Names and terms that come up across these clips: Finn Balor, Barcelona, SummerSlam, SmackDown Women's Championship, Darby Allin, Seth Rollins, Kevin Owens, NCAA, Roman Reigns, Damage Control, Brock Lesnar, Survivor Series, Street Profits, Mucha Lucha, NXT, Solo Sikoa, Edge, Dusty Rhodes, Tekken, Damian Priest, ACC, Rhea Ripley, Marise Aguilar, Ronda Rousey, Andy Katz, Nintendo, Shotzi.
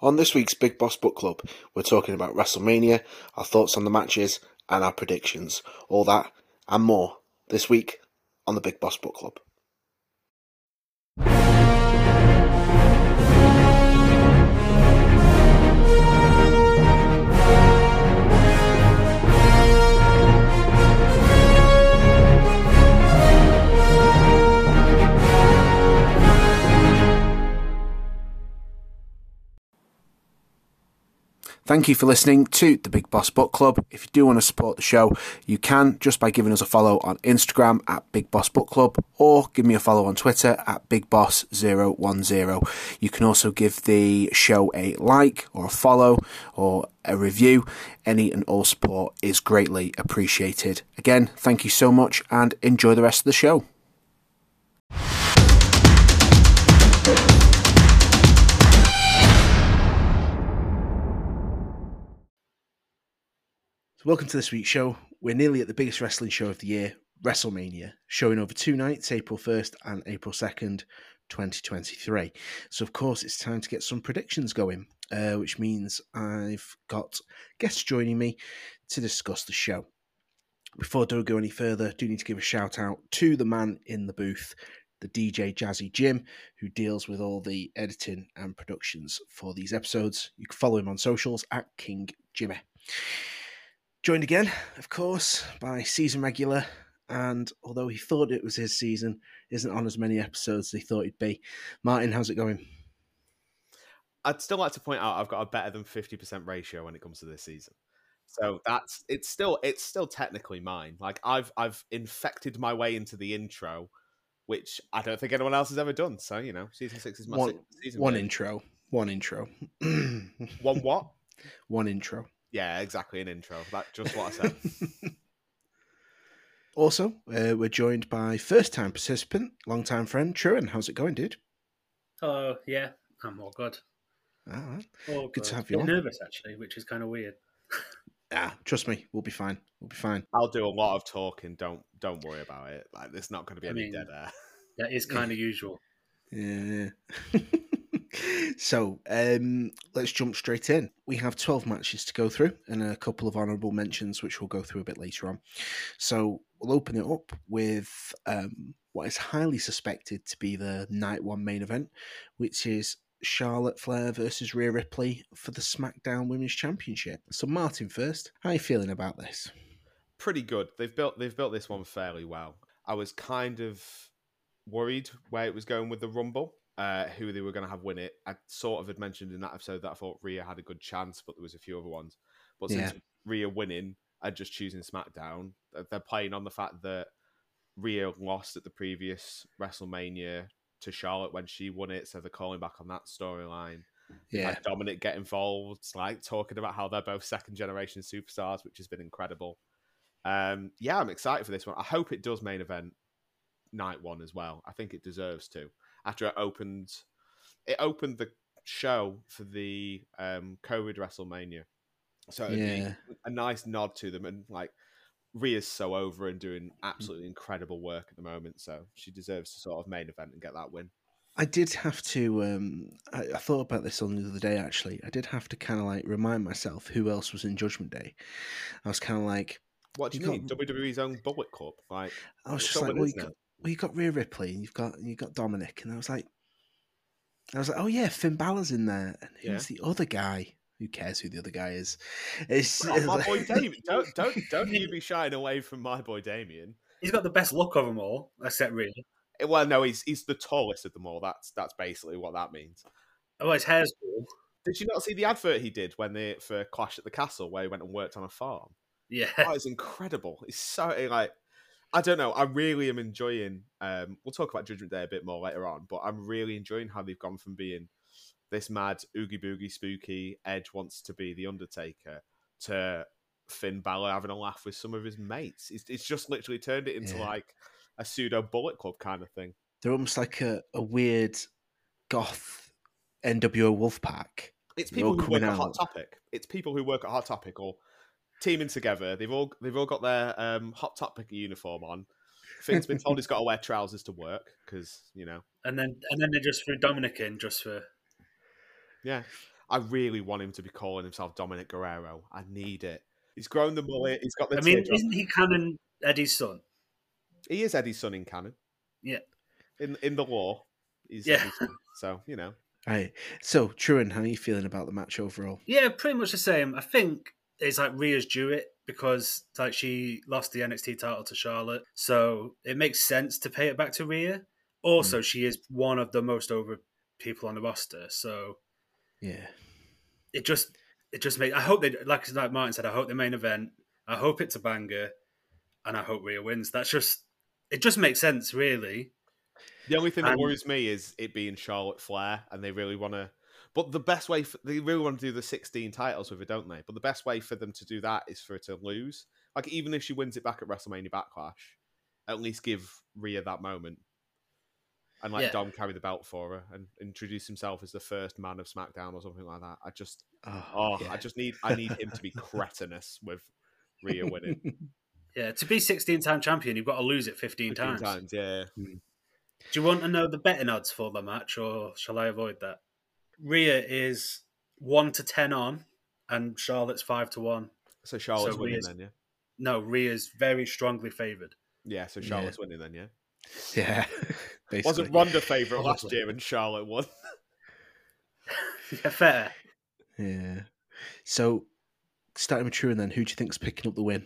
On this week's Big Boss Book Club, we're talking about WrestleMania, our thoughts on the matches, and our predictions. All that and more this week on the Big Boss Book Club. Thank you for listening to the Big Boss Book Club. If you do want to support the show, you can just by giving us a follow on Instagram at Big Boss Book Club, or give me a follow on Twitter at Big Boss 010. You can also give the show a like or a follow or a review. Any and all support is greatly appreciated. Again, thank you so much and enjoy the rest of the show. Welcome to this week's show. We're nearly at the biggest wrestling show of the year, WrestleMania, showing over two nights, April 1st and April 2nd, 2023. So, of course, it's time to get some predictions going, which means I've got guests joining me to discuss the show. Before I do go any further, I do need to give a shout out to the man in the booth, the DJ Jazzy Jim, who deals with all the editing and productions for these episodes. You can follow him on socials at King Jimmy. Joined again, of course, by season regular, and although he thought it was his season, isn't on as many episodes as he thought he'd be. Martin, how's it going? I'd still like to point out I've got a better than 50% ratio when it comes to this season, so that's it's still technically mine. Like I've infected my way into the intro, which I don't think anyone else has ever done. So you know, season six is my season. One intro. One what? One intro. Yeah, exactly, an intro. That's just what I said. Also, we're joined by first-time participant, long-time friend, Truan. How's it going, dude? Hello, yeah, I'm all good. All right. All good to have you on. I'm nervous, actually, which is kind of weird. Ah, trust me, we'll be fine. We'll be fine. I'll do a lot of talking. Don't worry about it. Like, there's not going to be any dead air. That is kind of usual. Yeah. So let's jump straight in. We have 12 matches to go through and a couple of honourable mentions, which we'll go through a bit later on. So we'll open it up with what is highly suspected to be the night one main event, which is Charlotte Flair versus Rhea Ripley for the SmackDown Women's Championship. So Martin first, how are you feeling about this? Pretty good. They've built this one fairly well. I was kind of worried where it was going with the Rumble. Who they were going to have win it. I sort of had mentioned in that episode that I thought Rhea had a good chance, but there was a few other ones. But since Rhea winning and just choosing SmackDown, they're playing on the fact that Rhea lost at the previous WrestleMania to Charlotte when she won it, so they're calling back on that storyline. Yeah, like Dominic get involved, like talking about how they're both second-generation superstars, which has been incredible. Yeah, I'm excited for this one. I hope it does main event night one as well. I think it deserves to. After it opened the show for the COVID WrestleMania, so it'd be a nice nod to them. And like Rhea's so over and doing absolutely incredible work at the moment, so she deserves to sort of main event and get that win. I did have to. I thought about this on the other day. Actually, I did have to kind of like remind myself who else was in Judgment Day. I was kind of like, "What do you mean WWE's own Bullet Club?" Like, I was just like, "Well, you got Rhea Ripley and you've got Dominic," and I was like, oh yeah, Finn Balor's in there, and who's the other guy? Who cares who the other guy is? It's my boy Damien. Don't you be shying away from my boy Damien. He's got the best look of them all, except Rhea. Well, no, he's the tallest of them all. That's basically what that means. Oh, his hair's cool. Did you not see the advert he did for Clash at the Castle, where he went and worked on a farm? Yeah, that is incredible. It's so like. I don't know. I really am enjoying... we'll talk about Judgment Day a bit more later on, but I'm really enjoying how they've gone from being this mad Oogie Boogie Spooky Edge wants to be The Undertaker to Finn Balor having a laugh with some of his mates. It's just literally turned it into like a pseudo Bullet Club kind of thing. They're almost like a weird goth NWO Wolfpack. It's people who work at Hot Topic. It's people who work at Hot Topic or... teaming together, they've all got their Hot Topic uniform on. Finn's been told he's got to wear trousers to work because you know. And then they just threw Dominic in just for. Yeah, I really want him to be calling himself Dominic Guerrero. I need it. He's grown the mullet. He's got the. I mean, isn't he canon Eddie's son? He is Eddie's son in canon. Yeah. In the law, he's Eddie's son. So you know. Right. So, Truan, how are you feeling about the match overall? Yeah, pretty much the same. I think it's like Rhea's due it because like she lost the NXT title to Charlotte, so it makes sense to pay it back to Rhea. Also, she is one of the most over people on the roster, so yeah, it just makes. I hope they like Martin said. I hope the main event. I hope it's a banger, and I hope Rhea wins. That's just it. Just makes sense, really. The only thing that worries me is it being Charlotte Flair, and they really want to. But the best way they really want to do the 16 titles with her, don't they? But the best way for them to do that is for her to lose. Like even if she wins it back at WrestleMania Backlash, at least give Rhea that moment, and like Dom carry the belt for her and introduce himself as the first man of SmackDown or something like that. I just need him to be cretinous with Rhea winning. Yeah, to be 16-time champion, you've got to lose it 15 times. Yeah. Mm-hmm. Do you want to know the betting odds for the match, or shall I avoid that? Rhea is 1-10 on, and Charlotte's 5-1. So Charlotte's winning then, yeah? No, Rhea's very strongly favoured. Yeah, so Charlotte's winning then, yeah? Yeah. Basically. Wasn't Ronda favourite last year and Charlotte won? Yeah, fair. Yeah. So, starting with Truan then, who do you think's picking up the win?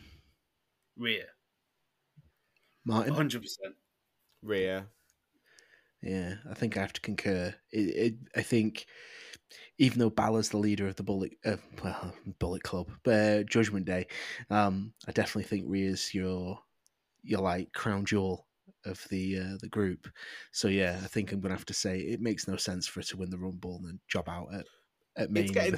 Rhea. Martin? 100%. Rhea. Yeah, I think I have to concur. I think even though Balor's the leader of the Bullet Club, Judgment Day, I definitely think Rhea's your like crown jewel of the group. So yeah, I think I'm gonna have to say it makes no sense for her to win the Rumble and then job out at Mania. It's getting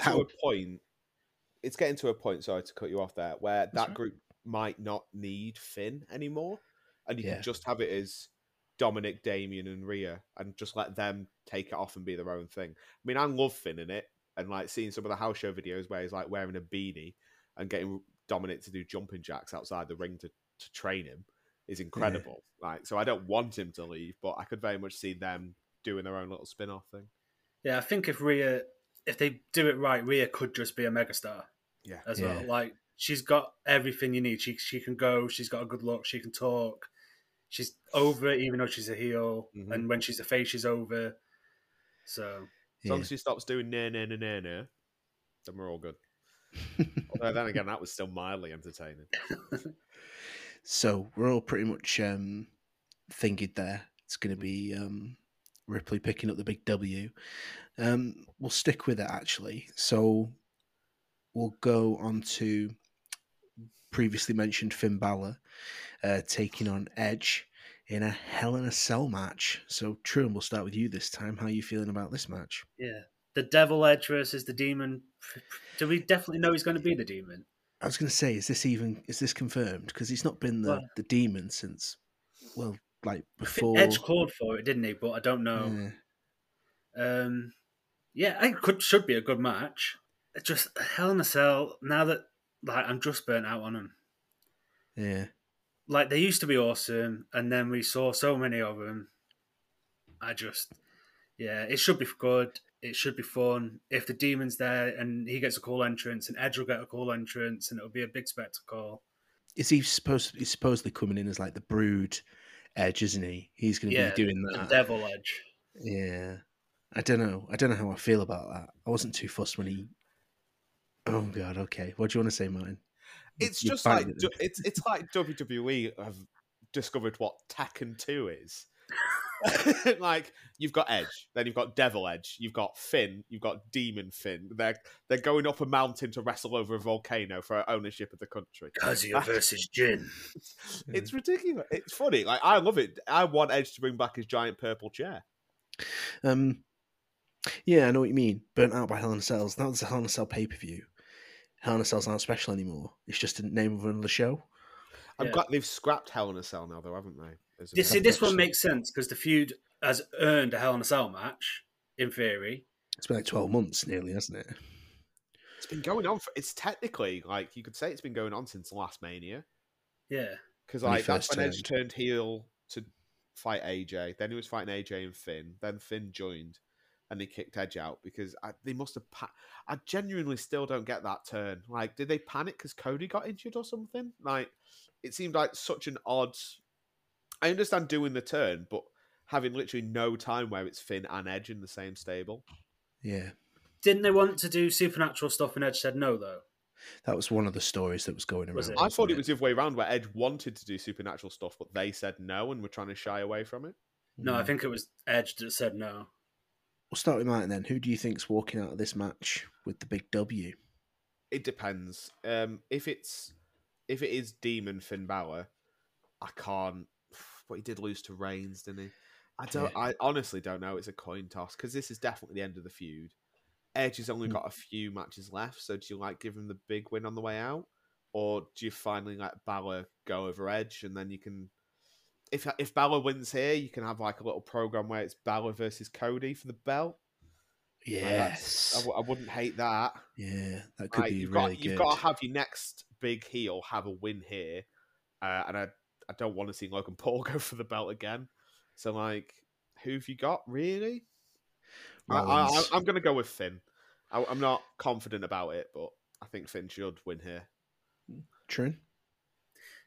to a point. Sorry to cut you off there, where that group might not need Finn anymore, and you can just have it as Dominic, Damien, and Rhea, and just let them take it off and be their own thing. I mean, I love Finn in it, and like seeing some of the house show videos where he's like wearing a beanie and getting Dominic to do jumping jacks outside the ring to train him is incredible. Yeah. Like, so I don't want him to leave, but I could very much see them doing their own little spin-off thing. Yeah, I think if they do it right, Rhea could just be a megastar. Yeah, as well. Like she's got everything you need. She can go. She's got a good look. She can talk. She's over it, even though she's a heel, and when she's a face, she's over. So as long as she stops doing nah, then we're all good. Although then again, that was still mildly entertaining. So we're all pretty much thinking there. It's going to be Ripley picking up the big W. We'll stick with it actually. So we'll go on to previously mentioned Finn Balor taking on Edge in a Hell in a Cell match. So, Truan, we'll start with you this time. How are you feeling about this match? Yeah. The Devil Edge versus the Demon. Do we definitely know he's going to be the Demon? I was going to say, is this confirmed? Because he's not been the Demon since, before. Edge called for it, didn't he? But I don't know. Yeah, it should be a good match. It's just Hell in a Cell, now that I'm just burnt out on them. Yeah. Like, they used to be awesome, and then we saw so many of them. It should be good. It should be fun. If the Demon's there, and he gets a cool entrance, and Edge will get a cool entrance, and it'll be a big spectacle. He's supposedly coming in as, the Brood Edge, isn't he? He's going to be doing that. The Devil Edge. Yeah. I don't know how I feel about that. I wasn't too fussed when he... Oh God! Okay, what do you want to say, Martin? It's like WWE have discovered what Tekken 2 is. Like you've got Edge, then you've got Devil Edge, you've got Finn, you've got Demon Finn. They're going up a mountain to wrestle over a volcano for ownership of the country. Kazuya versus Jin. It's ridiculous. It's funny. Like I love it. I want Edge to bring back his giant purple chair. Yeah, I know what you mean. Burnt out by Hell in a Cell. That was a Hell in a Cell pay per view. Hell in a Cell's not special anymore. It's just a name of another show. I'm glad they've scrapped Hell in a Cell now, though, haven't they? This one makes sense because the feud has earned a Hell in a Cell match, in theory. It's been 12 months nearly, hasn't it? It's been going on. It's technically, you could say it's been going on since last Mania. Yeah. Because that's when Edge turned heel to fight AJ. Then he was fighting AJ and Finn. Then Finn joined. and they kicked Edge out, because they must have... I genuinely still don't get that turn. Like, did they panic because Cody got injured or something? Like, it seemed like such an odd... I understand doing the turn, but having literally no time where it's Finn and Edge in the same stable. Yeah. Didn't they want to do supernatural stuff and Edge said no, though? That was one of the stories that was going around. I thought it was the other way around, where Edge wanted to do supernatural stuff, but they said no and were trying to shy away from it. No, I think it was Edge that said no. We'll start with Martin then. Who do you think's walking out of this match with the big W? It depends. If it is Demon Finn Balor, I can't. But he did lose to Reigns, didn't he? I honestly don't know. It's a coin toss, because this is definitely the end of the feud. Edge has only got a few matches left, so do you give him the big win on the way out, or do you finally let Balor go over Edge, and then you can, if Balor wins here, you can have a little program where it's Balor versus Cody for the belt. Yes, I wouldn't hate that. Yeah, that could be really good. You've got to have your next big heel have a win here, and I don't want to see Logan Paul go for the belt again. So who have you got really? I'm going to go with Finn. I'm not confident about it, but I think Finn should win here. True.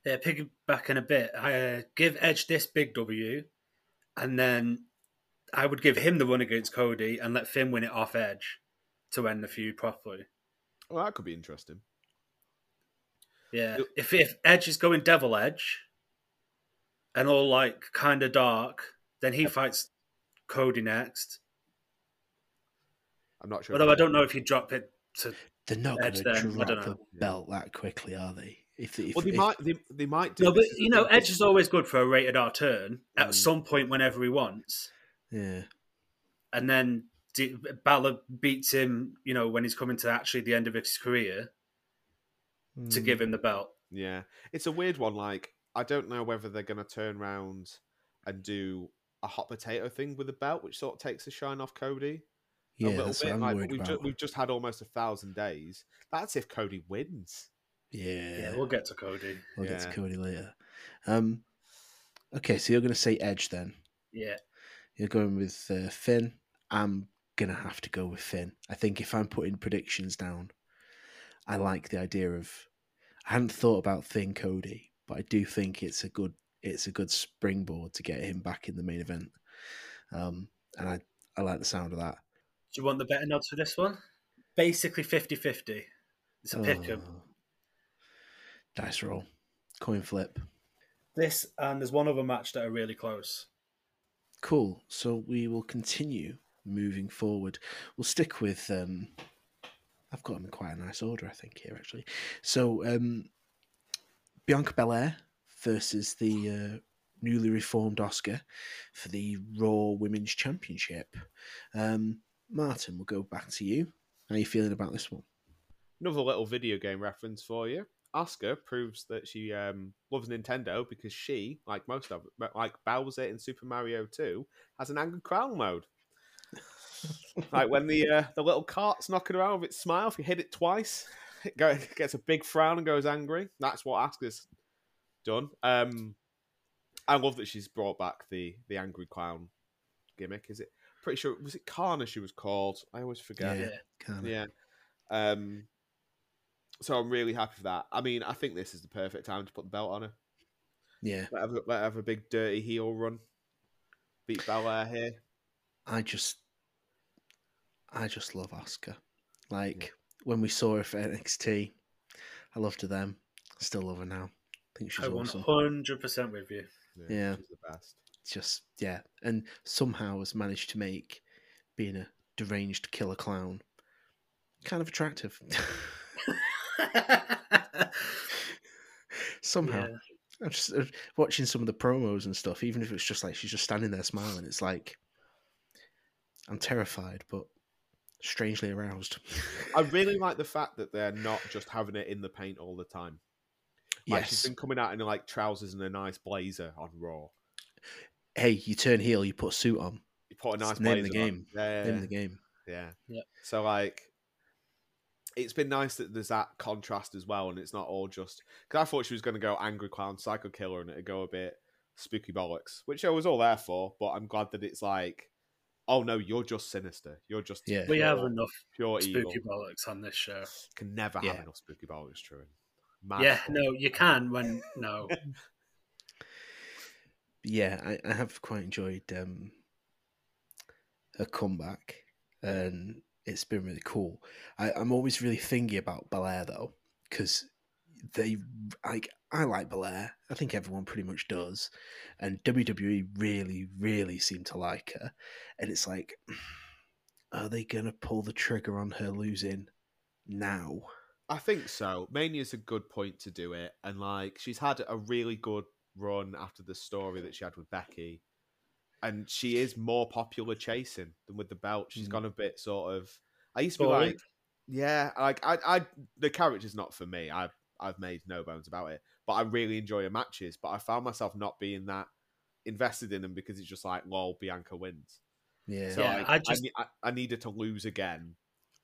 Yeah, piggybacking a bit, I give Edge this big W, and then I would give him the run against Cody and let Finn win it off Edge to end the feud properly. Well, that could be interesting. Yeah, if Edge is going Devil Edge and all kind of dark, then he fights Cody next. I'm not sure. Although I don't know if you drop it to. They're not going to drop the belt that quickly, are they? They might do. No, but Edge is always good for a rated R turn at some point whenever he wants. Yeah. And then Balor beats him, when he's coming to actually the end of his career to give him the belt. Yeah. It's a weird one. I don't know whether they're going to turn around and do a hot potato thing with the belt, which sort of takes the shine off Cody. Yeah, that's what I'm worried about. We've just had almost 1,000 days. That's if Cody wins. Yeah, we'll get to Cody. We'll get to Cody later. Okay, so you're going to say Edge then. Yeah. You're going with Finn. I'm going to have to go with Finn. I think if I'm putting predictions down, I like the idea of... I hadn't thought about Finn Cody, but I do think it's a good springboard to get him back in the main event. And I like the sound of that. Do you want the betting odds for this one? Basically 50-50. It's a pick'em. Dice roll. Coin flip. This, and there's one other match that are really close. Cool. So we will continue moving forward. We'll stick with... I've got them in quite a nice order, I think, here, actually. So Bianca Belair versus the newly reformed Asuka for the Raw Women's Championship. Martin, we'll go back to you. How are you feeling about this one? Another little video game reference for you. Asuka proves that she loves Nintendo, because she, like most of it, like Bowser in Super Mario 2, has an angry crown mode. When the little cart's knocking around with its smile, if you hit it twice, it gets a big frown and goes angry. That's what Asuka's done. I love that she's brought back the angry clown gimmick. Is it? Pretty sure, was it Kana she was called? I always forget. Yeah, Kana. Yeah. So I'm really happy for that. I mean, I think this is the perfect time to put the belt on her. Yeah. Let her have a big dirty heel run. Beat Belair here. I just love Asuka. When we saw her for NXT, I loved her then. Still love her now. I think she's awesome. 100% with you. Yeah. She's the best. And somehow has managed to make being a deranged killer clown kind of attractive. Somehow. Yeah. I'm just watching some of the promos and stuff, even if it's just she's just standing there smiling, it's I'm terrified, but strangely aroused. I really like the fact that they're not just having it in the paint all the time. Yes. She's been coming out in trousers and a nice blazer on Raw. Hey, you turn heel, you put a suit on. You put a nice blazer on. Name the game. Yeah. So, it's been nice that there's that contrast as well, and it's not all just... Because I thought she was going to go angry clown, psycho killer, and it'd go a bit spooky bollocks, which I was all there for, but I'm glad that it's oh no, you're just sinister. You're just we have enough pure spooky evil bollocks on this show. Can never have enough spooky bollocks, true. No, you can when yeah, I have quite enjoyed her comeback, and it's been really cool. I'm always really thingy about Belair though, because I like Belair. I think everyone pretty much does, and WWE really, really seem to like her. And it's like, are they gonna pull the trigger on her losing now? I think so. Mania's a good point to do it, and like she's had a really good run after the story that she had with Becky, and she is more popular chasing than with the belt. She's gone a bit sort of. I used to be like, the character's not for me. I've made no bones about it, but I really enjoy her matches. But I found myself not being that invested in them because it's just like, lol, Bianca wins. Yeah, so I needed to lose again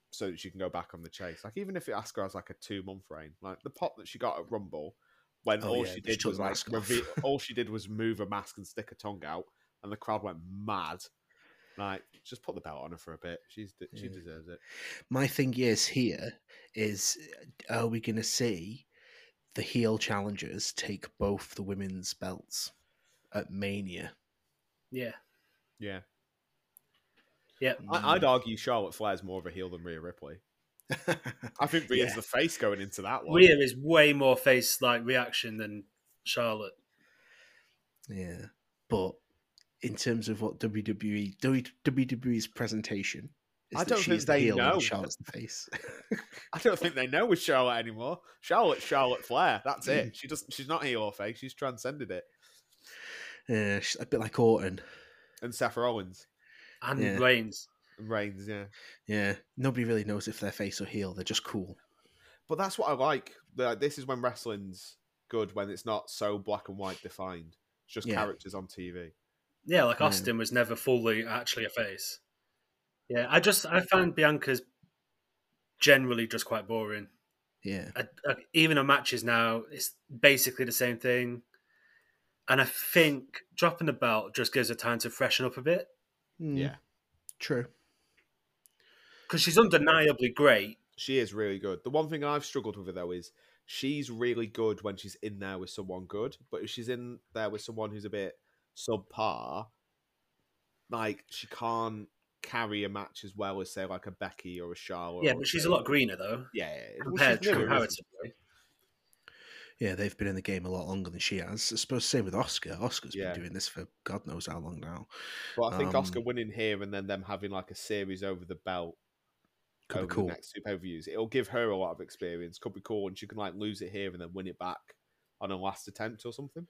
so that she can go back on the chase. Like even if it Asuka has like a 2 month reign, like the pop that she got at Rumble when she did was like all she did was move a mask and stick her tongue out, and the crowd went mad. Like, just put the belt on her for a bit. She deserves it. My thing is here is, are we going to see the heel challengers take both the women's belts at Mania? Yeah. I'd argue Charlotte Flair's more of a heel than Rhea Ripley. I think Rhea's the face going into that one. Rhea is way more face-like reaction than Charlotte. Yeah, but in terms of what WWE's presentation is, I don't think they know. Charlotte's the face. I don't think they know with Charlotte anymore. Charlotte Flair. That's it. She's not heel or face. She's transcended it. Yeah, she's a bit like Orton and Seth Rollins and Reigns. Reigns, yeah. Nobody really knows if they're face or heel. They're just cool. But that's what I like. This is when wrestling's good, when it's not so black and white defined. It's just characters on TV. Yeah, like Austin was never fully actually a face. Yeah, I found Bianca's generally just quite boring. Yeah. Even on matches now, it's basically the same thing. And I think dropping the belt just gives her time to freshen up a bit. Yeah. True. Because she's undeniably great. She is really good. The one thing I've struggled with her, though, is she's really good when she's in there with someone good. But if she's in there with someone who's a bit subpar, like she can't carry a match as well as say like a Becky or a Charlotte. Yeah, but she's a lot greener though. Yeah. Comparatively. Yeah, they've been in the game a lot longer than she has. I suppose same with Oscar. Oscar's been doing this for God knows how long now. Well, I think Oscar winning here and then them having like a series over the belt could over be cool. The next two pay-per-views, it'll give her a lot of experience. Could be cool, and she can like lose it here and then win it back on a last attempt or something.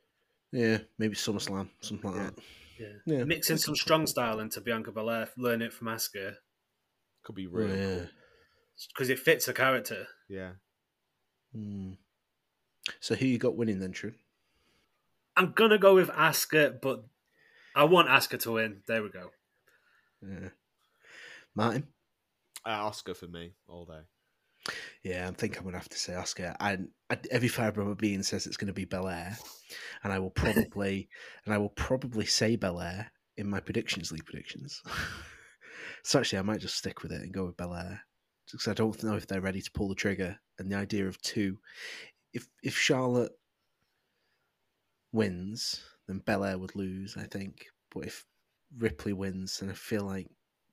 Yeah, maybe SummerSlam, something like that. Yeah. Mixing some strong style into Bianca Belair, learn it from Asuka. Could be real. Because it fits her character. Yeah. So who you got winning then, True? I'm going to go with Asuka, but I want Asuka to win. There we go. Yeah. Martin? Asuka for me, all day. Yeah, I think I'm going to have to say Asuka. Every fibre of my being says it's going to be Belair, and I will probably say Belair in my predictions league predictions. So actually, I might just stick with it and go with Belair, because I don't know if they're ready to pull the trigger. And the idea of two, if Charlotte wins, then Belair would lose, I think. But if Ripley wins, then I feel like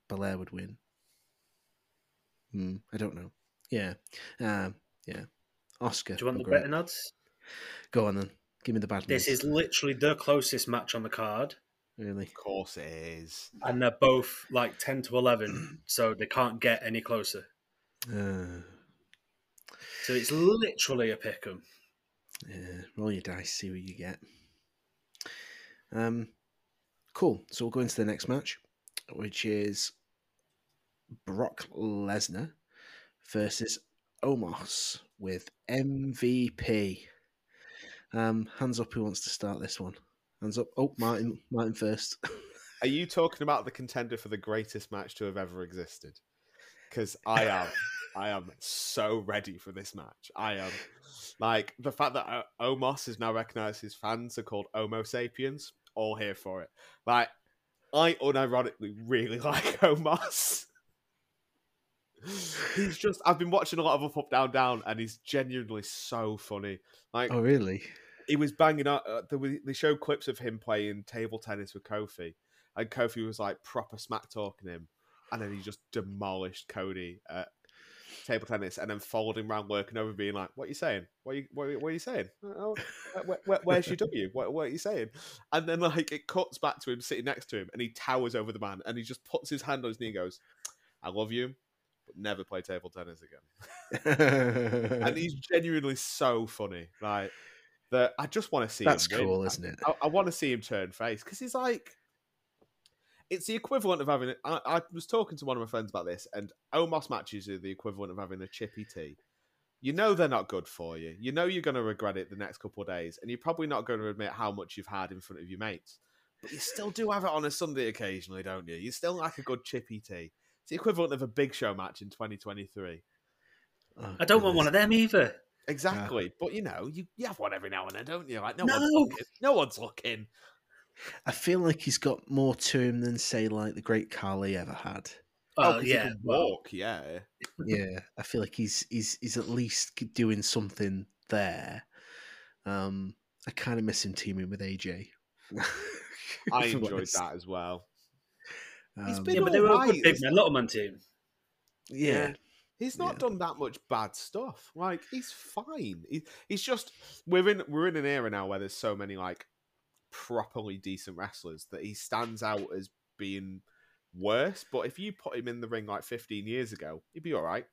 Belair would win. I don't know. Yeah. Oscar. Do you want the betting odds? Go on then. Give me the bad news. This is literally the closest match on the card. Really? Of course it is. And they're both like 10 to 11, so they can't get any closer. So it's literally a pick 'em. Yeah. Roll your dice, see what you get. Cool. So we'll go into the next match, which is Brock Lesnar versus Omos with MVP. Hands up who wants to start this one. Hands up. Oh, Martin first. Are you talking about the contender for the greatest match to have ever existed? Because I am so ready for this match. I am. Like, the fact that Omos is now recognised, his fans are called Homo Sapiens, all here for it. Like, I unironically really like Omos. He's just, I've been watching a lot of Up, Up, Down, Down, and he's genuinely so funny. Like, oh, really? He was banging up. They showed clips of him playing table tennis with Kofi, and Kofi was like proper smack talking him, and then he just demolished Cody at table tennis, and then followed him around lurking over, being like, "What are you saying? What are you saying? Oh, where's your W? What are you saying?" And then like it cuts back to him sitting next to him, and he towers over the man, and he just puts his hand on his knee and goes, "I love you, but never play table tennis again." And he's genuinely so funny, like that. I just want to see. That's him cool, win. Isn't it? I want to see him turn face because he's like. It's the equivalent of having... I was talking to one of my friends about this, and Omos matches are the equivalent of having a chippy tea. You know they're not good for you. You know you're going to regret it the next couple of days, and you're probably not going to admit how much you've had in front of your mates. But you still do have it on a Sunday occasionally, don't you? You still like a good chippy tea. It's the equivalent of a Big Show match in 2023. Oh, I don't want one of them either. Exactly. Yeah. But, you know, you have one every now and then, don't you? Like No one's looking. I feel like he's got more to him than, say, like the Great Khali ever had. Oh yeah, he can walk, yeah, yeah. I feel like he's at least doing something there. I kind of miss him teaming with AJ. I enjoyed that as well. He's been but they were a good big man, a lot of man team. Yeah. He's not done that much bad stuff. Like he's fine. He's just we're in an era now where there's so many like. Properly decent wrestlers that he stands out as being worse, but if you put him in the ring like 15 years ago, he'd be all right.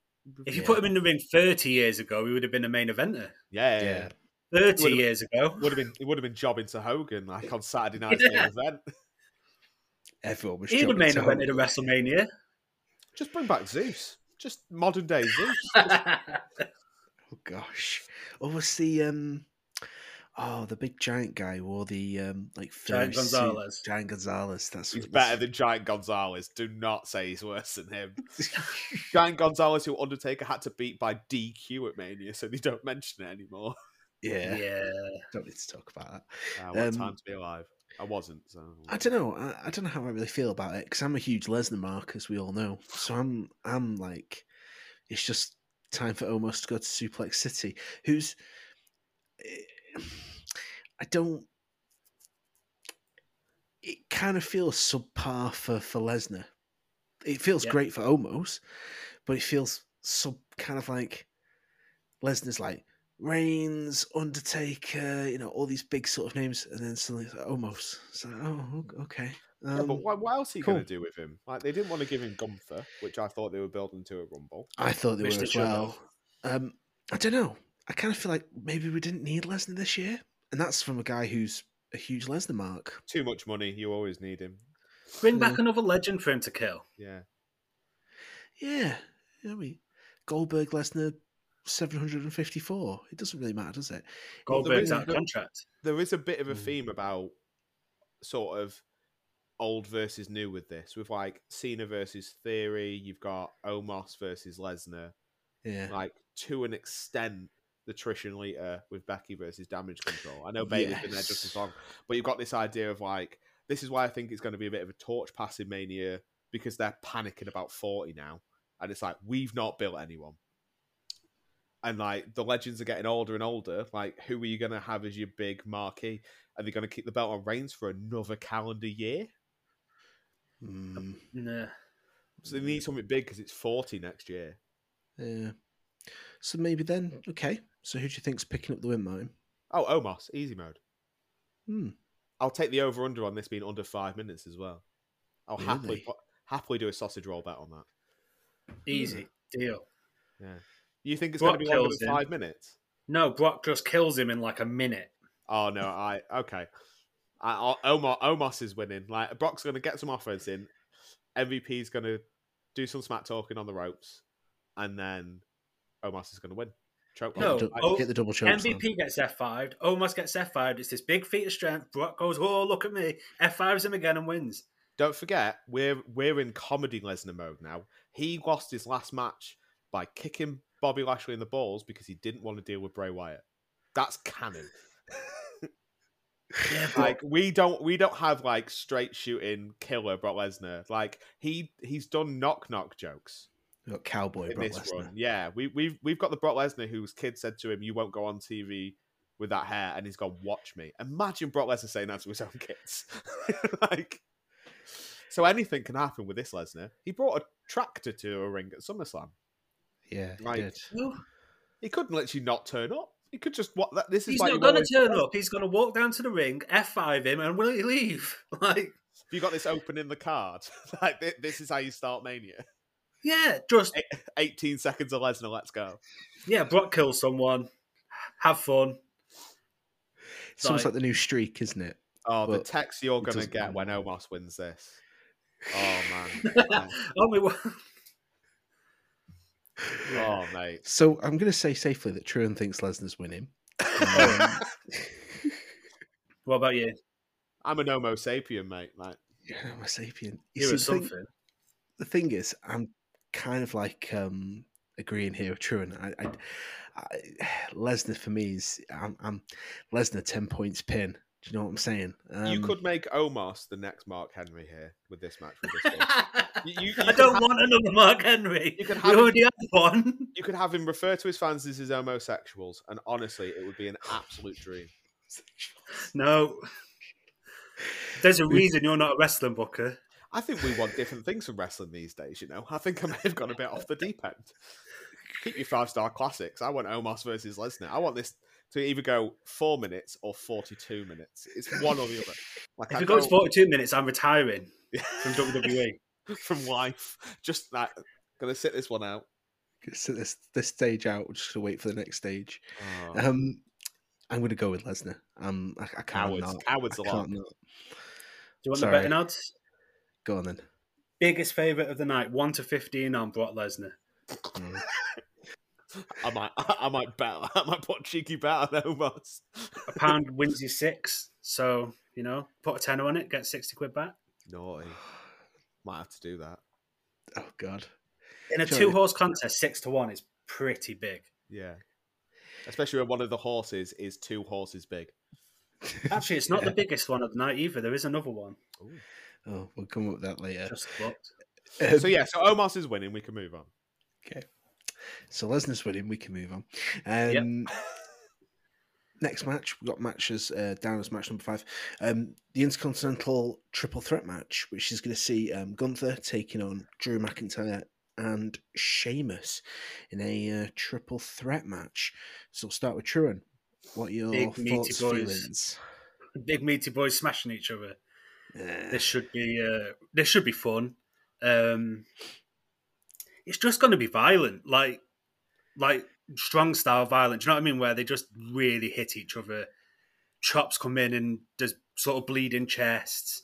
If you put him in the ring 30 years ago, he would have been a main eventer. Yeah. 30 years ago, he would have been jobbing to Hogan like on Saturday night main event. Everyone was. He would main evented a WrestleMania. Just bring back Zeus, just modern day Zeus. Oh gosh, what was the Oh, the big giant guy wore the like Giant Gonzalez. Giant Gonzalez. He's better than Giant Gonzalez. Do not say he's worse than him. Giant Gonzalez, who Undertaker had to beat by DQ at Mania, so they don't mention it anymore. Yeah. Don't need to talk about that. What time to be alive? I wasn't. So I don't know. I don't know how I really feel about it because I'm a huge Lesnar mark, as we all know. So I'm like, it's just time for Omos to go to Suplex City. Who's? It kind of feels subpar for Lesnar. It feels great for Omos, but it feels kind of like Lesnar's like Reigns, Undertaker, you know, all these big sort of names, and then suddenly it's like Omos. It's like, oh, okay. But what else are you going to do with him? Like they didn't want to give him Gunther, which I thought they were building to a Rumble. I thought they were as well. I don't know. I kind of feel like maybe we didn't need Lesnar this year. And that's from a guy who's a huge Lesnar mark. Too much money. You always need him. Bring back another legend for him to kill. Yeah. I mean, Goldberg, Lesnar, 754. It doesn't really matter, does it? Goldberg's out of contract. There is a bit of a theme about sort of old versus new with this. With like Cena versus Theory. You've got Omos versus Lesnar. Yeah. Like to an extent. The Trish and Lita with Becky versus Damage Control. I know Bayley's been there just as long, but you've got this idea of like, this is why I think it's going to be a bit of a torch passing mania because they're panicking about 40 now. And it's like, we've not built anyone. And like, the legends are getting older and older. Like, who are you going to have as your big marquee? Are they going to keep the belt on Reigns for another calendar year? Nah. So they need something big because it's 40 next year. Yeah. So maybe then, okay. So who do you think's picking up the win, Martin? Oh, Omos, easy mode. I'll take the over/under on this being under 5 minutes as well. I'll happily do a sausage roll bet on that. Easy deal. Yeah. You think it's going to be longer than 5 minutes? No, Brock just kills him in like a minute. Oh no! Omos is winning. Like Brock's going to get some offense in. MVP's going to do some smack talking on the ropes, and then. Omos is going to win. Get the double choke. MVP gets F5'd. Omos gets F5'd. It's this big feat of strength. Brock goes, oh, look at me. F5's him again and wins. Don't forget, we're in comedy Lesnar mode now. He lost his last match by kicking Bobby Lashley in the balls because he didn't want to deal with Bray Wyatt. That's canon. Yeah, like we don't have like straight shooting killer Brock Lesnar. Like he's done knock knock jokes. Got cowboy Brock Lesnar. Yeah, we've got the Brock Lesnar whose kid said to him, "You won't go on TV with that hair," and he's gone, "Watch me." Imagine Brock Lesnar saying that to his own kids. Like, so anything can happen with this Lesnar. He brought a tractor to a ring at SummerSlam. Yeah, like, he did. He couldn't literally not turn up. He could just what that. This is he's like not going to turn up. He's going to walk down to the ring, F5 him, and will he leave? Like, have you got this open in the card? Like, this is how you start Mania. Yeah, just 18 seconds of Lesnar. Let's go. Yeah, Brock kills someone. Have fun. It's almost like the new streak, isn't it? Oh, but the text you're going to get when Omos wins this. Oh man. Oh, mate. So I'm going to say safely that Truan thinks Lesnar's winning. What about you? I'm an Homo sapien, mate. Like, you're an Homo sapien. You're something. The thing is, I'm kind of like agreeing here with Truan. Lesnar for me is I'm Lesnar 10 points pin. Do you know what I'm saying? You could make Omos the next Mark Henry here with this match. With this you I don't want another Mark Henry. You already have one. You could have him refer to his fans as his homosexuals, and honestly, it would be an absolute dream. No. There's a reason you're not a wrestling booker. I think we want different things from wrestling these days, you know? I think I may have gone a bit off the deep end. Keep your 5-star classics. I want Omos versus Lesnar. I want this to either go 4 minutes or 42 minutes. It's one or the other. Like, if it goes 42 minutes, I'm retiring from WWE. From life. Just that. Going to sit this one out. Sit this stage out. We're just going to wait for the next stage. Oh. I'm going to go with Lesnar. I can't not. Cowards a lot. Do you want the betting odds? Go on then. Biggest favourite of the night, 1 to 15 on Brock Lesnar. Mm. I might bet. I might put a cheeky bet on Omos. £1 wins you 6, so you know, put a tenner on it, get 60 quid back. Naughty. Might have to do that. Oh God! In a 2-horse contest, 6 to 1 is pretty big. Yeah, especially when one of the horses is 2 horses big. Actually, it's not the biggest one of the night either. There is another one. Ooh. Oh, we'll come up with that later. Just looked. So Omos is winning. We can move on. Okay. So Lesnar's winning, we can move on. Next match, we've got matches down as match number 5. The Intercontinental Triple Threat match, which is going to see Gunther taking on Drew McIntyre and Sheamus in a Triple Threat match. So we'll start with Truan. What are your thoughts, feelings? Big meaty boys smashing each other. Yeah. This should be fun. It's just going to be violent, like strong style violent. Do you know what I mean? Where they just really hit each other. Chops come in and there's sort of bleeding chests.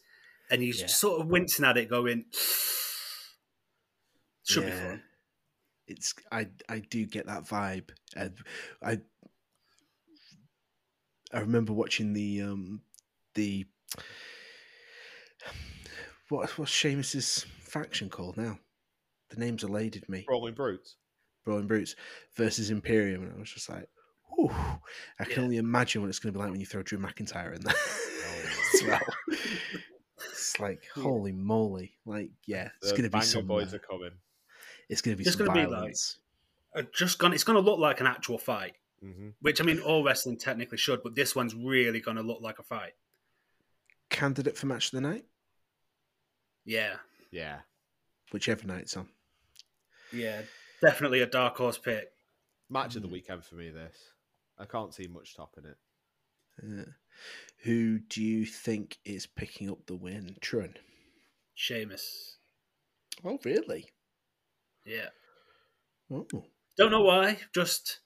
And he's sort of wincing at it going, should be fun. It's I do get that vibe. I remember watching the what's Sheamus's faction called now? The names eluded me. Brawling Brutes versus Imperium. And I was just like, ooh, I can only imagine what it's going to be like when you throw Drew McIntyre in there. As well. It's like, holy moly. Like, yeah, it's going to be some... boys are coming. It's going to be some violence. It's going to look like an actual fight, which, I mean, all wrestling technically should, but this one's really going to look like a fight. Candidate for match of the night? Yeah. Yeah. Whichever night it's on. Yeah, definitely a dark horse pick. Match of the weekend for me, this. I can't see much topping it. Who do you think is picking up the win? Truan. Sheamus. Oh, really? Yeah. Oh. Don't know why. Just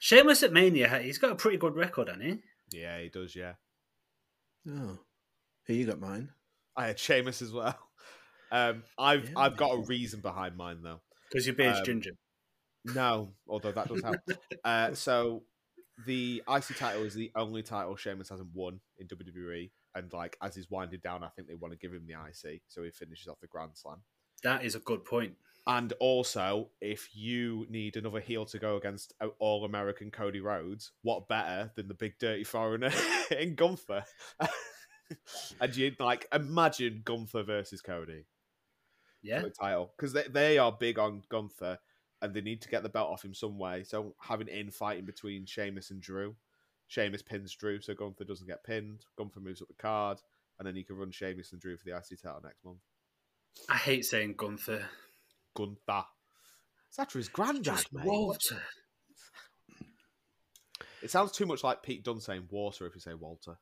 Sheamus at Mania. He's got a pretty good record, hasn't he? Yeah, he does, yeah. Oh. Who you got mine? I had Sheamus as well. I've got a reason behind mine though, because you're beard's ginger. No, although that does help. So the IC title is the only title Sheamus hasn't won in WWE, and like as he's winding down, I think they want to give him the IC so he finishes off the Grand Slam. That is a good point. And also, if you need another heel to go against all-American Cody Rhodes, what better than the big dirty foreigner in Gunther? And you'd like, imagine Gunther versus Cody. Yeah. For the title. Because they are big on Gunther, and they need to get the belt off him some way. So having infighting between Sheamus and Drew. Sheamus pins Drew, so Gunther doesn't get pinned. Gunther moves up the card, and then you can run Sheamus and Drew for the IC title next month. I hate saying Gunther. Gunther. It's actually his granddad, just mate. Walter. It sounds too much like Pete Dunne saying water if you say Walter.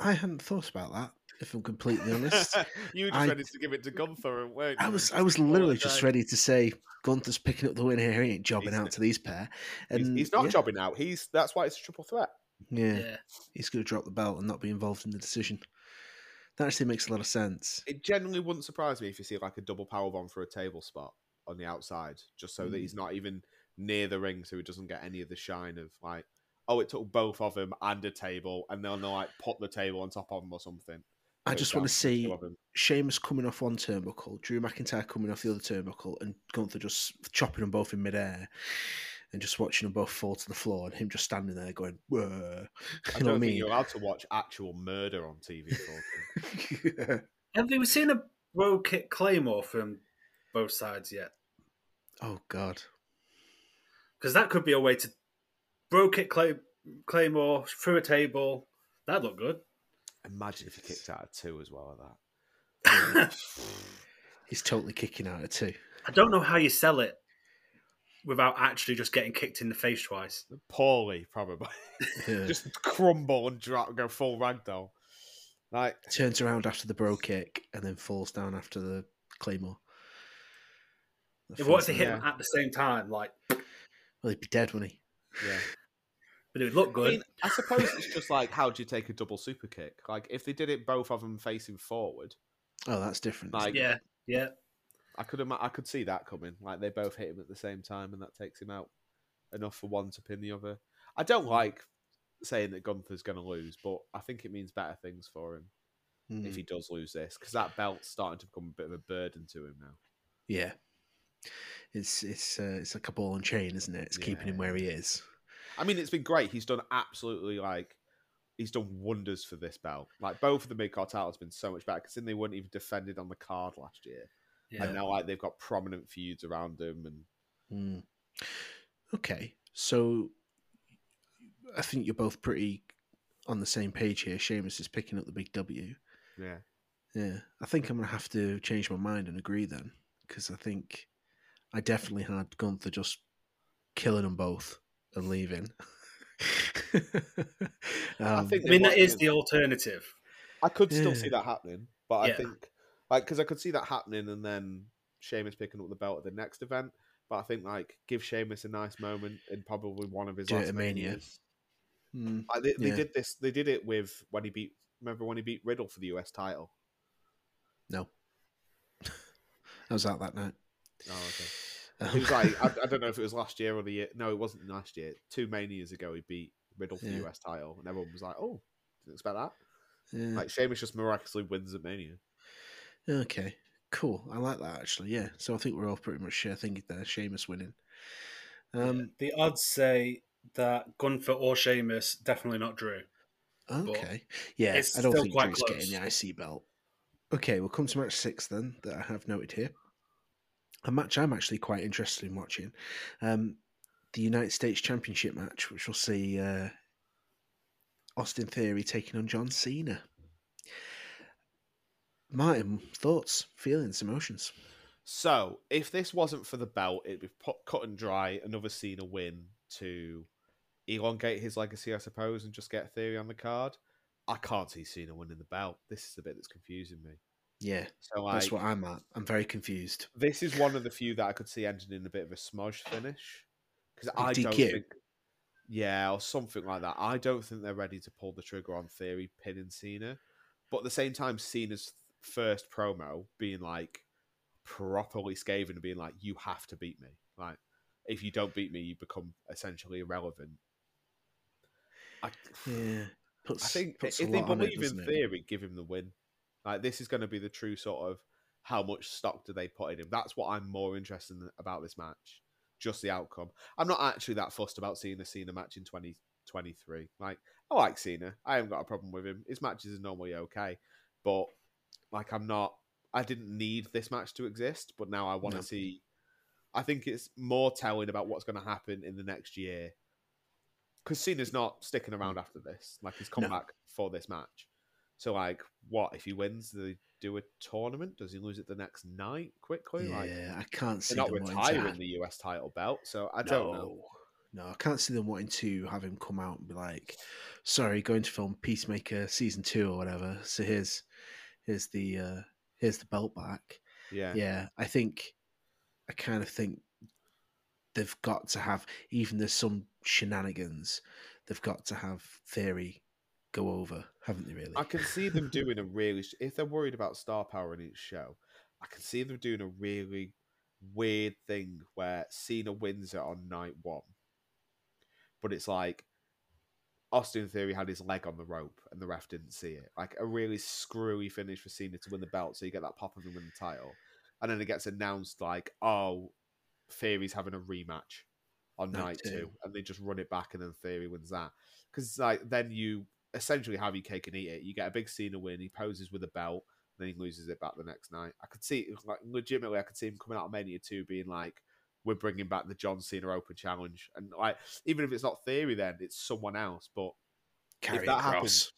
I hadn't thought about that, if I'm completely honest. You were just ready to give it to Gunther, weren't you? I was literally just ready to say, Gunther's picking up the win here. He ain't jobbing out to these pair. And he's not jobbing out. That's why it's a triple threat. Yeah. He's going to drop the belt and not be involved in the decision. That actually makes a lot of sense. It generally wouldn't surprise me if you see like a double powerbomb for a table spot on the outside, just so that he's not even near the ring, so he doesn't get any of the shine of like, oh, it took both of them and a table, and they'll like put the table on top of him or something. I just want to see Sheamus coming off one turnbuckle, Drew McIntyre coming off the other turnbuckle, and Gunther just chopping them both in midair. And just watching them both fall to the floor, and him just standing there going, "Whoa!" I don't think you're allowed to watch actual murder on TV. Yeah. Have you seen a row kick claymore from both sides yet? Oh God! Because that could be a way to row kick claymore through a table. That'd look good. Imagine if he kicked out of two as well. At that, he's totally kicking out of two. I don't know how you sell it without actually just getting kicked in the face twice. Poorly, probably. Yeah. Just crumble and go full ragdoll. Like, turns around after the bro kick and then falls down after the claymore. What if they hit him at the same time? Like, well, he'd be dead, wouldn't he? Yeah. But it would look good. I mean, I suppose it's just like, how do you take a double super kick? Like, if they did it both of them facing forward. Oh, that's different. Like, yeah. I could see that coming. Like, they both hit him at the same time, and that takes him out enough for one to pin the other. I don't like saying that Gunther's going to lose, but I think it means better things for him if he does lose this, because that belt's starting to become a bit of a burden to him now. Yeah, it's like a ball and chain, isn't it? It's keeping him where he is. I mean, it's been great. He's done absolutely he's done wonders for this belt. Like, both of the mid-card titles have been so much better, because then they weren't even defended on the card last year. Yeah. And now, they've got prominent feuds around them. And okay, so I think you're both pretty on the same page here. Sheamus is picking up the big W. Yeah. I think I'm going to have to change my mind and agree then, because I think I definitely had Gunther just killing them both and leaving. That is the alternative. I could still see that happening, but I think... Because I could see that happening, and then Sheamus picking up the belt at the next event. But I think, give Sheamus a nice moment in probably one of his last Mania. They did this. They did it with when he beat. Remember when he beat Riddle for the US title? No, I was out that night. Oh, okay. It was I don't know if it was last year or the year. No, it wasn't last year. 2 Manias ago, he beat Riddle for the US title, and everyone was like, "Oh, didn't expect that." Yeah. Sheamus just miraculously wins at Mania. Okay, cool. I like that, actually, yeah. So I think we're all pretty much thinking there, Sheamus winning. The odds say that Gunther or Sheamus, definitely not Drew. Okay. Yeah, I don't think Drew's getting the IC belt. Okay, we'll come to match 6 then, that I have noted here. A match I'm actually quite interested in watching. The United States Championship match, which we'll see Austin Theory taking on John Cena. Martin, thoughts, feelings, emotions? So, if this wasn't for the belt, it'd be cut and dry, another Cena win to elongate his legacy, I suppose, and just get Theory on the card. I can't see Cena winning the belt. This is the bit that's confusing me. Yeah, so, that's what I'm at. I'm very confused. This is one of the few that I could see ending in a bit of a smudge finish. Because I don't think... Yeah, or something like that. I don't think they're ready to pull the trigger on Theory pinning Cena. But at the same time, Cena's first promo being properly scathing and being like, you have to beat me. Like, if you don't beat me, you become essentially irrelevant. I think if they believe in Theory, give him the win. Like, this is going to be the true sort of how much stock do they put in him. That's what I'm more interested in about this match. Just the outcome. I'm not actually that fussed about seeing the Cena match in 2023. Like, I like Cena. I haven't got a problem with him. His matches are normally okay. But, like, I'm not... I didn't need this match to exist, but now I want to see... I think it's more telling about what's going to happen in the next year. Because Cena's not sticking around after this. Like, he's come back for this match. So, like, what? If he wins, they do a tournament? Does he lose it the next night quickly? Yeah, like, I can't see them wanting to... They're not retiring the US title belt, so I don't know. No, I can't see them wanting to have him come out and be like, sorry, going to film Peacemaker Season 2 or whatever, so here's the belt back. Yeah. Yeah, I think... I kind of think they've got to have, even there's some shenanigans, they've got to have Theory go over, haven't they, really? I can see them doing a really, if they're worried about star power in each show, I can see them doing a really weird thing where Cena wins it on night one. But it's like, Austin Theory had his leg on the rope and the ref didn't see it. Like a really screwy finish for Cena to win the belt, so you get that pop of him win the title. And then it gets announced like, oh, Theory's having a rematch on night two. And they just run it back and then Theory wins that. Because like then you essentially have your cake and eat it. You get a big Cena win, he poses with a belt, and then he loses it back the next night. I could see, like, legitimately, I could see him coming out of Mania 2 being like, we're bringing back the John Cena Open Challenge. And like, even if it's not Theory then, it's someone else. But if that happens,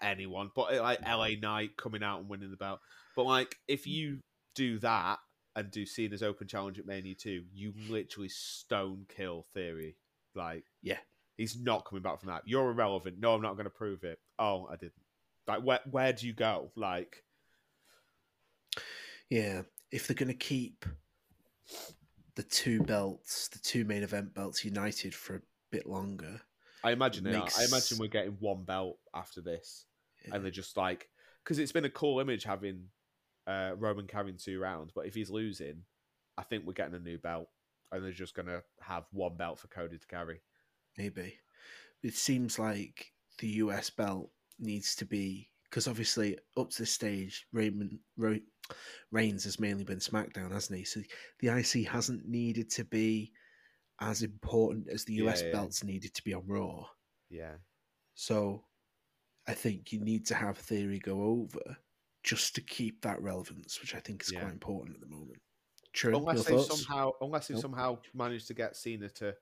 anyone. But like LA Knight coming out and winning the belt. But, like, if you do that and do Cena's Open Challenge at Mania 2, you literally stone kill Theory. Like, yeah, he's not coming back from that. You're irrelevant. No, I'm not going to prove it. Oh, I didn't. Like, where do you go? Like, yeah, if they're going to keep the two belts, the two main event belts united for a bit longer. I imagine it. I imagine we're getting one belt after this. Yeah. And they're just like, because it's been a cool image having... Roman carrying two rounds, but if he's losing, I think we're getting a new belt, and they're just going to have one belt for Cody to carry. Maybe. It seems like the US belt needs to be, because obviously up to this stage, Reigns has mainly been SmackDown, hasn't he? So the IC hasn't needed to be as important as the US belts needed to be on Raw. Yeah. So I think you need to have Theory go over just to keep that relevance, which I think is quite important at the moment. True. Unless they somehow manage to get Cena to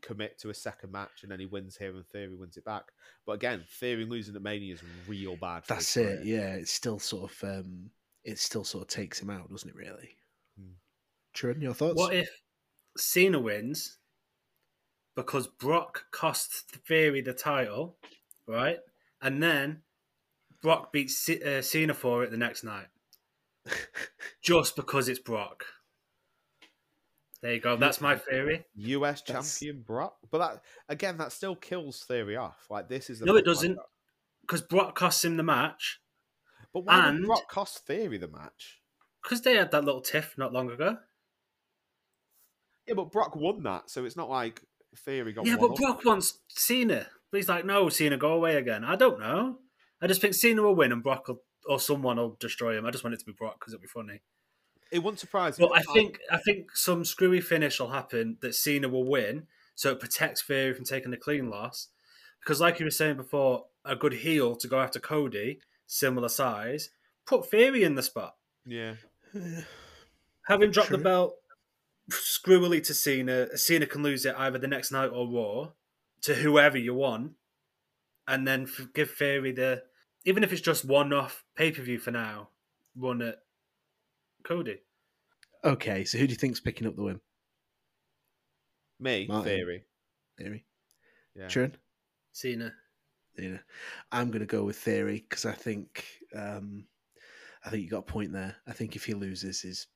commit to a second match, and then he wins here and Theory wins it back. But again, Theory losing at Mania is real bad. That's it. Yeah, it still sort of takes him out, doesn't it? Really. Hmm. Trin, your thoughts? What if Cena wins because Brock costs Theory the title, right? And then Brock beats Cena for it the next night. Just because it's Brock. There you go. That's my theory. US champion Brock. But that, again, that still kills Theory off. Like, this is... No, it doesn't. Because Brock costs him the match. But why did Brock cost Theory the match? Because they had that little tiff not long ago. Yeah, but Brock won that, so it's not like Theory got... Yeah, but Brock wants Cena. But he's like, no, Cena, go away again. I don't know. I just think Cena will win and Brock will, or someone will destroy him. I just want it to be Brock because it'll be funny. It won't surprise me. But I think some screwy finish will happen that Cena will win, so it protects Theory from taking the clean loss. Because like you were saying before, a good heel to go after Cody, similar size, put Theory in the spot. Yeah. Have him drop the belt screwily to Cena. Cena can lose it either the next night or Raw to whoever you want, and then give Theory the... Even if it's just one-off pay-per-view for now, run at Cody. Okay, so who do you think's picking up the win? Me, Martin. Theory. Yeah. Trin? Cena. I'm going to go with Theory because I think you got a point there. I think if he loses,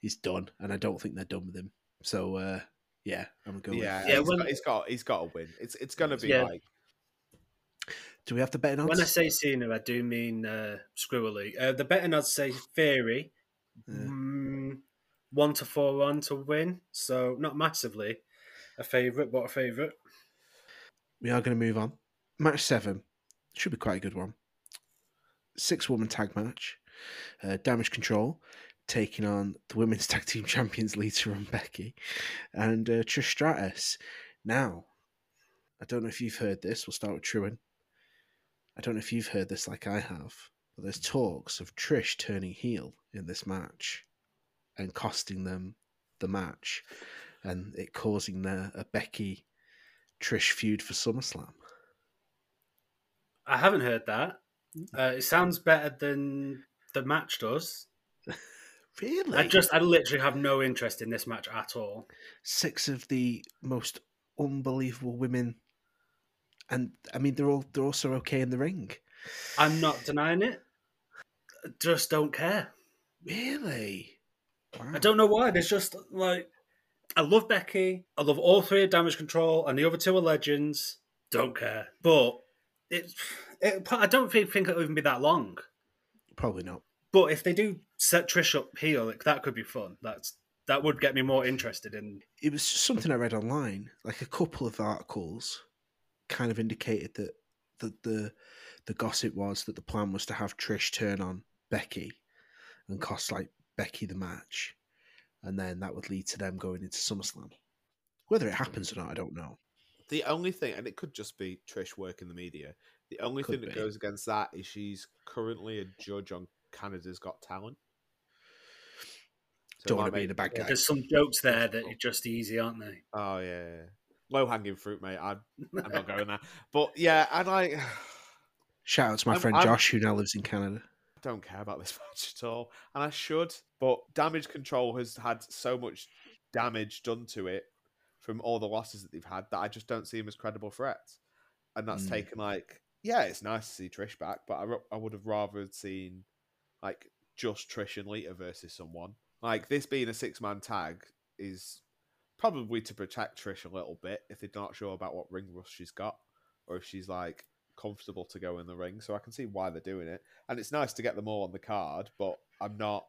he's done, and I don't think they're done with him. So yeah, I'm going. Yeah, with... he's got a win. It's going to be like... Do we have the betting odds? When I say Cena, I do mean screwily. The betting odds say Theory, 1 to 4 on to win. So not massively a favourite, but a favourite. We are going to move on. Match 7. Should be quite a good one. six-woman tag match. Damage Control taking on the women's tag team champions Lita and Becky, and Trish Stratus. Now, I don't know if you've heard this. We'll start with Truin. I don't know if you've heard this like I have, but there's talks of Trish turning heel in this match and costing them the match, and it causing a Becky-Trish feud for SummerSlam. I haven't heard that. It sounds better than the match does. Really? I literally have no interest in this match at all. Six of the most unbelievable women, and I mean they're also okay in the ring. I'm not denying it. I just don't care. Really? Wow. I don't know why. There's just like, I love Becky. I love all three of Damage Control, and the other two are legends. Don't care. But I don't think it'll even be that long. Probably not. But if they do set Trish up heel, that could be fun. That would get me more interested in... It was just something I read online. Like a couple of articles kind of indicated that the gossip was that the plan was to have Trish turn on Becky and cost like Becky the match. And then that would lead to them going into SummerSlam. Whether it happens or not, I don't know. The only thing, and it could just be Trish working the media, the only thing that goes against that is she's currently a judge on Canada's Got Talent. So don't want to be the bad guy. There's some jokes there that are just easy, aren't they? Oh, yeah. Low-hanging fruit, mate. I'm not going there. But, yeah, shout out to my friend Josh, who now lives in Canada. I don't care about this match at all. And I should. But Damage Control has had so much damage done to it from all the losses that they've had that I just don't see them as credible threats. And that's taken, like... Yeah, it's nice to see Trish back, but I would have rather seen... Like, just Trish and Lita versus someone. Like, this being a six-man tag is probably to protect Trish a little bit if they're not sure about what ring rust she's got or if she's, like, comfortable to go in the ring. So I can see why they're doing it. And it's nice to get them all on the card, but I'm not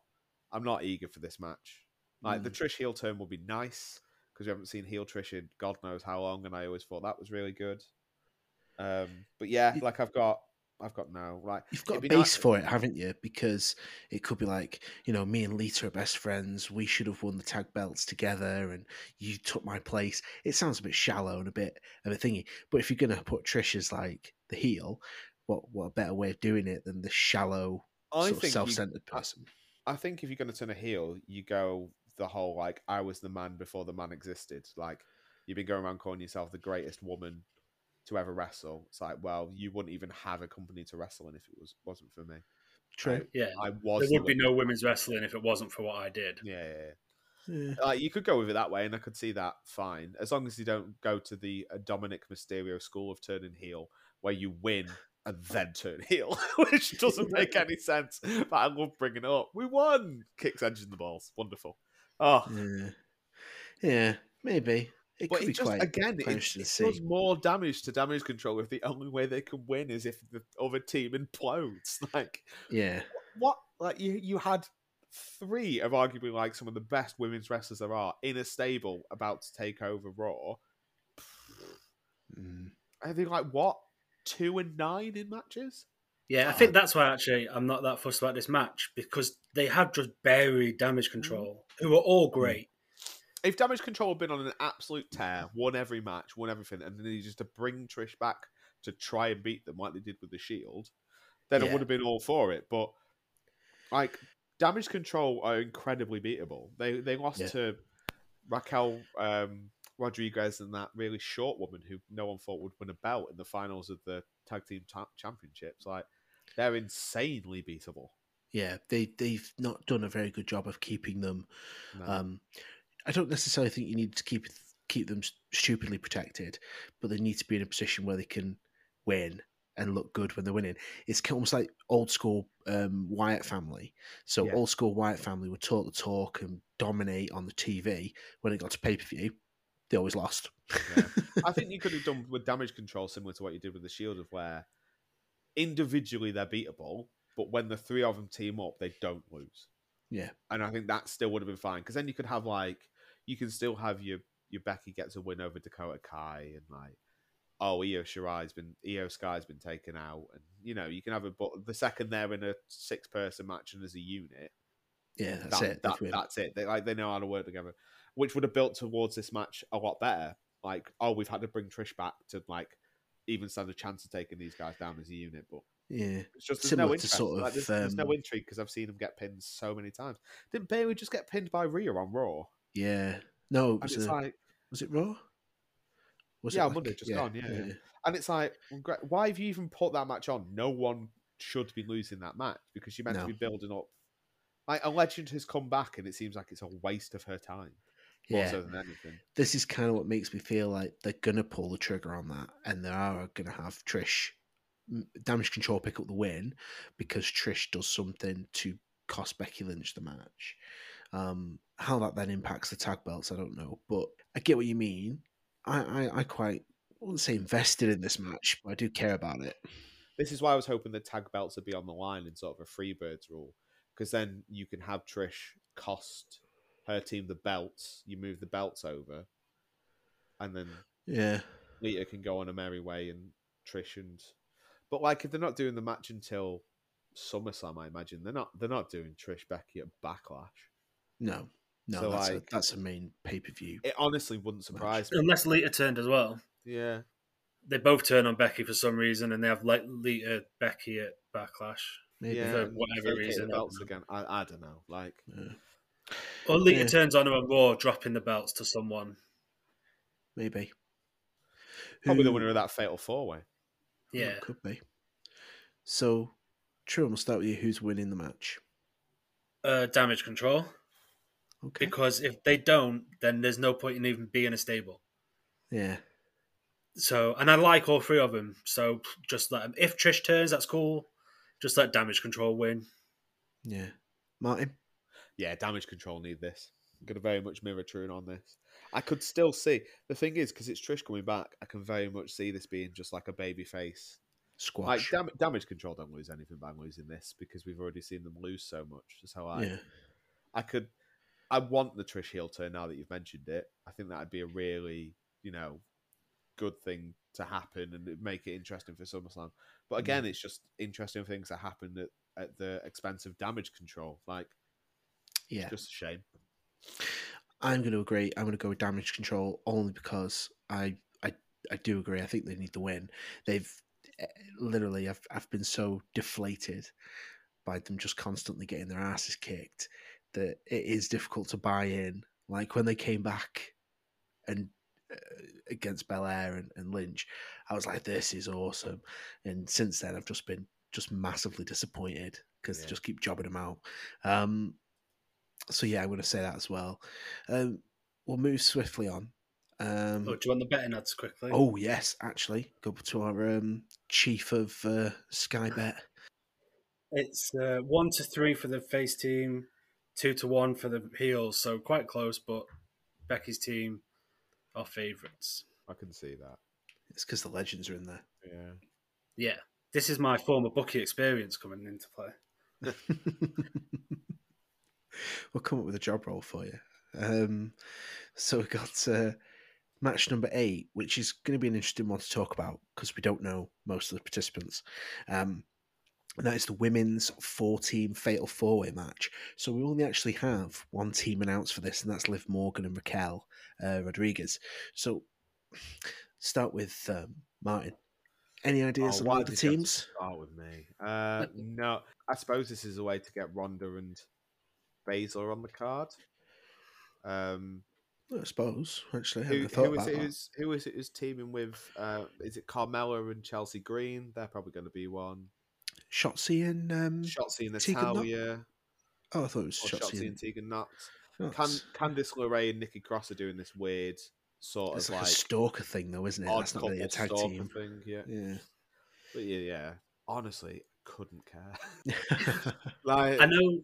eager for this match. Like, the Trish heel turn will be nice because we haven't seen heel Trish in God knows how long, and I always thought that was really good. But, yeah, like, I've got no right. You've got a base for it, haven't you? Because it could be like, you know, me and Lita are best friends. We should have won the tag belts together, and you took my place. It sounds a bit shallow and a bit of a thingy. But if you're gonna put Trish as like the heel, what a better way of doing it than the shallow, sort of self-centered person? I think if you're gonna turn a heel, you go the whole like I was the man before the man existed. Like you've been going around calling yourself the greatest woman to ever wrestle. It's like, well, you wouldn't even have a company to wrestle in if it wasn't for me. True. Yeah. There would be no women's wrestling if it wasn't for what I did. Yeah. You could go with it that way, and I could see that fine. As long as you don't go to the Dominic Mysterio school of turning heel, where you win and then turn heel, which doesn't make any sense. But I love bringing it up. We won! Kicks Edge in the balls. Wonderful. Oh. Yeah, maybe. It does more damage to Damage Control if the only way they can win is if the other team implodes. Like, yeah, what? Like you had three of arguably like some of the best women's wrestlers there are in a stable about to take over Raw. I think like what 2-9 in matches. Yeah, I think that's why actually I'm not that fussed about this match because they have just buried Damage Control, who are all great. If Damage Control had been on an absolute tear, won every match, won everything, and then you just to bring Trish back to try and beat them like they did with the Shield, then it would have been all for it. But like Damage Control are incredibly beatable. They lost to Raquel Rodriguez and that really short woman who no one thought would win a belt in the finals of the Tag Team Championships. Like they're insanely beatable. Yeah, they've not done a very good job of keeping them. No. I don't necessarily think you need to keep them stupidly protected, but they need to be in a position where they can win and look good when they're winning. It's almost like old school Wyatt family. So old school Wyatt family would talk the talk and dominate on the TV. When it got to pay-per-view, they always lost. Yeah. I think you could have done with Damage Control similar to what you did with the Shield of where individually they're beatable, but when the three of them team up, they don't lose. Yeah. And I think that still would have been fine because then you could have like, you can still have your Becky gets a win over Dakota Kai and like oh, Io Sky's been taken out, and you know, you can have the second they're in a six-person match and as a unit, yeah, that's it. They know how to work together, which would have built towards this match a lot better. Like, oh, we've had to bring Trish back to like even stand a chance of taking these guys down as a unit, but yeah, it's just there's no intrigue because I've seen them get pinned so many times. Didn't Bayley just get pinned by Rhea on Raw? Yeah, no, was it Raw? Monday just gone. Yeah, and it's like, why have you even put that match on? No one should be losing that match because you're meant to be building up. Like, a legend has come back, and it seems like it's a waste of her time. Yeah. More so than anything. This is kind of what makes me feel like they're gonna pull the trigger on that, and they are gonna have Trish Damage Control pick up the win because Trish does something to cost Becky Lynch the match. How that then impacts the tag belts, I don't know, but I get what you mean. I quite, I wouldn't say invested in this match, but I do care about it. This is why I was hoping the tag belts would be on the line in sort of a Freebirds rule, because then you can have Trish cost her team the belts, you move the belts over, and then Lita can go on a merry way, and Trish and... But like, if they're not doing the match until SummerSlam, I imagine they're not doing Trish Becky at Backlash. No, so that's a main pay-per-view. It honestly wouldn't surprise me. Unless Lita turned as well. Yeah. They both turn on Becky for some reason, and they have like Lita, Becky at Backlash. Maybe. Yeah, for whatever reason. Again. I don't know. Like, or Lita turns on her on Raw, dropping the belts to someone. Maybe. Probably the winner of that Fatal 4-Way. Yeah. Oh, could be. So, Trill, we'll start with you. Who's winning the match? Damage Control. Okay. Because if they don't, then there's no point in even being a stable. Yeah. So, and I like all three of them. So just let them. If Trish turns, that's cool. Just let Damage Control win. Yeah. Martin? Yeah, Damage Control need this. I'm going to very much mirror True on this. I could still see. The thing is, because it's Trish coming back, I can very much see this being just like a babyface squash. Like, Damage Control don't lose anything by losing this because we've already seen them lose so much. So I want the Trish heel turn now that you've mentioned it. I think that would be a really, good thing to happen, and it'd make it interesting for SummerSlam. But again, it's just interesting things that happen at the expense of Damage Control. Like, it's just a shame. I'm going to agree. I'm going to go with Damage Control only because I do agree. I think they need the win. They've literally, I've been so deflated by them just constantly getting their asses kicked that it is difficult to buy in. Like, when they came back and against Belair and Lynch, I was like, this is awesome. And since then, I've just been massively disappointed because they just keep jobbing them out. So, yeah, I'm going to say that as well. We'll move swiftly on. Do you want the betting odds quickly? Oh, yes, actually. Go to our chief of Sky Bet. It's 1-3 for the face team, 2-1 for the heels, so quite close, but Becky's team are favourites. I can see that. It's because the legends are in there. Yeah. Yeah. This is my former bookie experience coming into play. We'll come up with a job role for you. So we've got match number 8, which is going to be an interesting one to talk about because we don't know most of the participants. And that is the women's 4-team Fatal 4-Way match. So we only actually have one team announced for this, and that's Liv Morgan and Raquel Rodriguez. So start with Martin. Any ideas on the teams? Start with me. No, I suppose this is a way to get Ronda and Baszler on the card. I suppose, actually. Who is it who's teaming with? Is it Carmella and Chelsea Green? They're probably going to be one. Shotzi and Natalya. Oh, I thought it was Shotzi and Tegan Knox. Candice LeRae and Nikki Cross are doing this weird sort of like a stalker thing, though, isn't it? That's not really a tag team thing. Yeah. But yeah. Honestly, couldn't care. Like, I know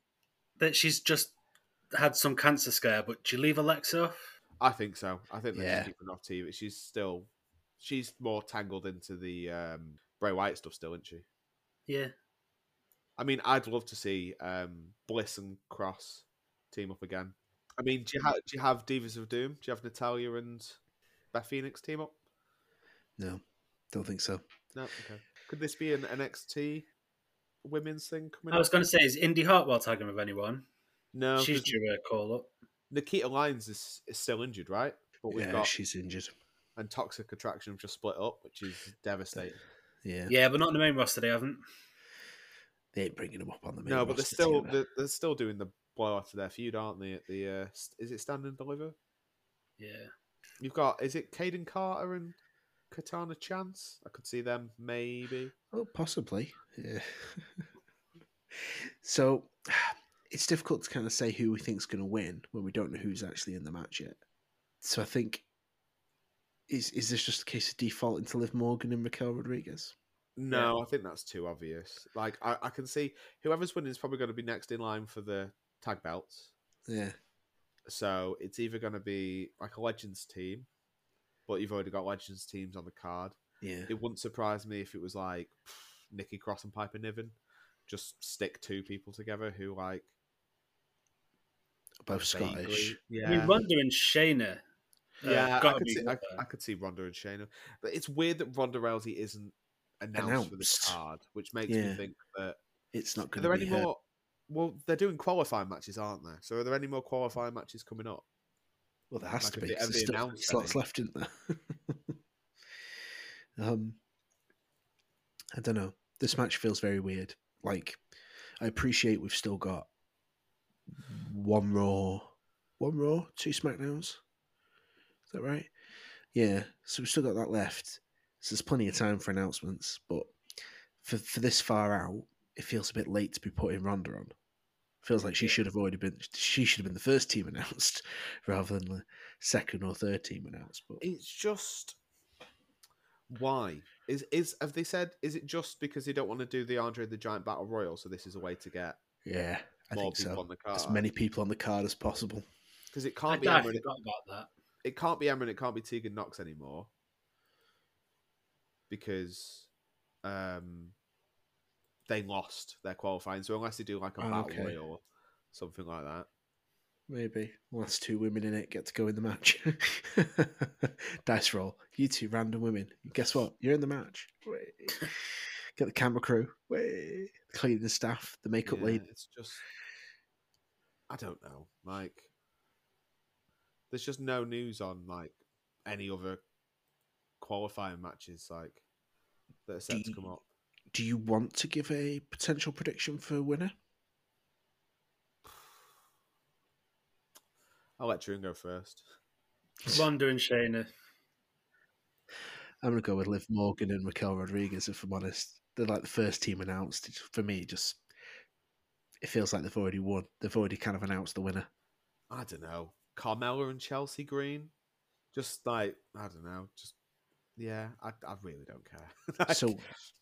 that she's just had some cancer scare, but do you leave Alexa off? I think so. I think they're keeping off TV. She's more tangled into the Bray Wyatt stuff still, isn't she? Yeah. I mean, I'd love to see Bliss and Cross team up again. I mean, do you have Divas of Doom? Do you have Natalya and Beth Phoenix team up? No. Don't think so. No, okay. Could this be an NXT women's thing coming up? I was going to say, is Indy Hartwell tagging with anyone? No. She's due a call-up. Nikita Lyons is still injured, right? But we've got, she's injured. And Toxic Attraction have just split up, which is devastating. Yeah. Yeah, but not in the main roster, they haven't. They ain't bringing them up on the main roster. No, but they're still doing the blowout of their feud, aren't they? At the is it Stand and Deliver? Yeah. You've got, is it Caden Carter and Katana Chance? I could see them, maybe. Oh, possibly. Yeah. So it's difficult to kind of say who we think's going to win when we don't know who's actually in the match yet. So I think, is this just a case of defaulting to Liv Morgan and Raquel Rodriguez? No, yeah. I think that's too obvious. Like, I can see whoever's winning is probably going to be next in line for the tag belts. Yeah. So it's either going to be like a Legends team, but you've already got Legends teams on the card. Yeah. It wouldn't surprise me if it was like Nikki Cross and Piper Niven. Just stick two people together who like both Scottish. Yeah. I mean, Ronda and Shayna. Yeah, I could see Ronda and Shayna. But it's weird that Ronda Rousey isn't announced for this card, which makes me think that it's not going to be any more. Well, they're doing qualifying matches, aren't they? So are there any more qualifying matches coming up? Well, there has to be. There's still slots left, isn't there? I don't know. This match feels very weird. Like, I appreciate we've still got one Raw, two SmackDowns. Is that right? Yeah. So we've still got that left. So there's plenty of time for announcements. But for this far out, it feels a bit late to be putting Ronda on. Feels like she should have already been. She should have been the first team announced, rather than the second or third team announced. But it's just why is have they said? Is it just because they don't want to do the Andre the Giant Battle Royal? So this is a way to get more people on the card. As many people on the card as possible. Because it can't be Ember. It can't be Ember. It can't be Tegan Nox anymore. Because they lost their qualifying, so unless they do like a battle royal or something like that. Maybe. Last two women in it get to go in the match. Dice roll. You two random women. Guess what? You're in the match. Get the camera crew. The cleaning staff. The makeup lady. It's just... I don't know. Like, there's just no news on like any other qualifying matches like that are set to come up. Do you want to give a potential prediction for a winner? I'll let Drew go first. Ronda and Shayna. I'm going to go with Liv Morgan and Raquel Rodriguez, if I'm honest. They're like the first team announced. For me, it feels like they've already won. They've already kind of announced the winner. I don't know. Carmella and Chelsea Green? Just like, I don't know, just... Yeah, I really don't care. Like, so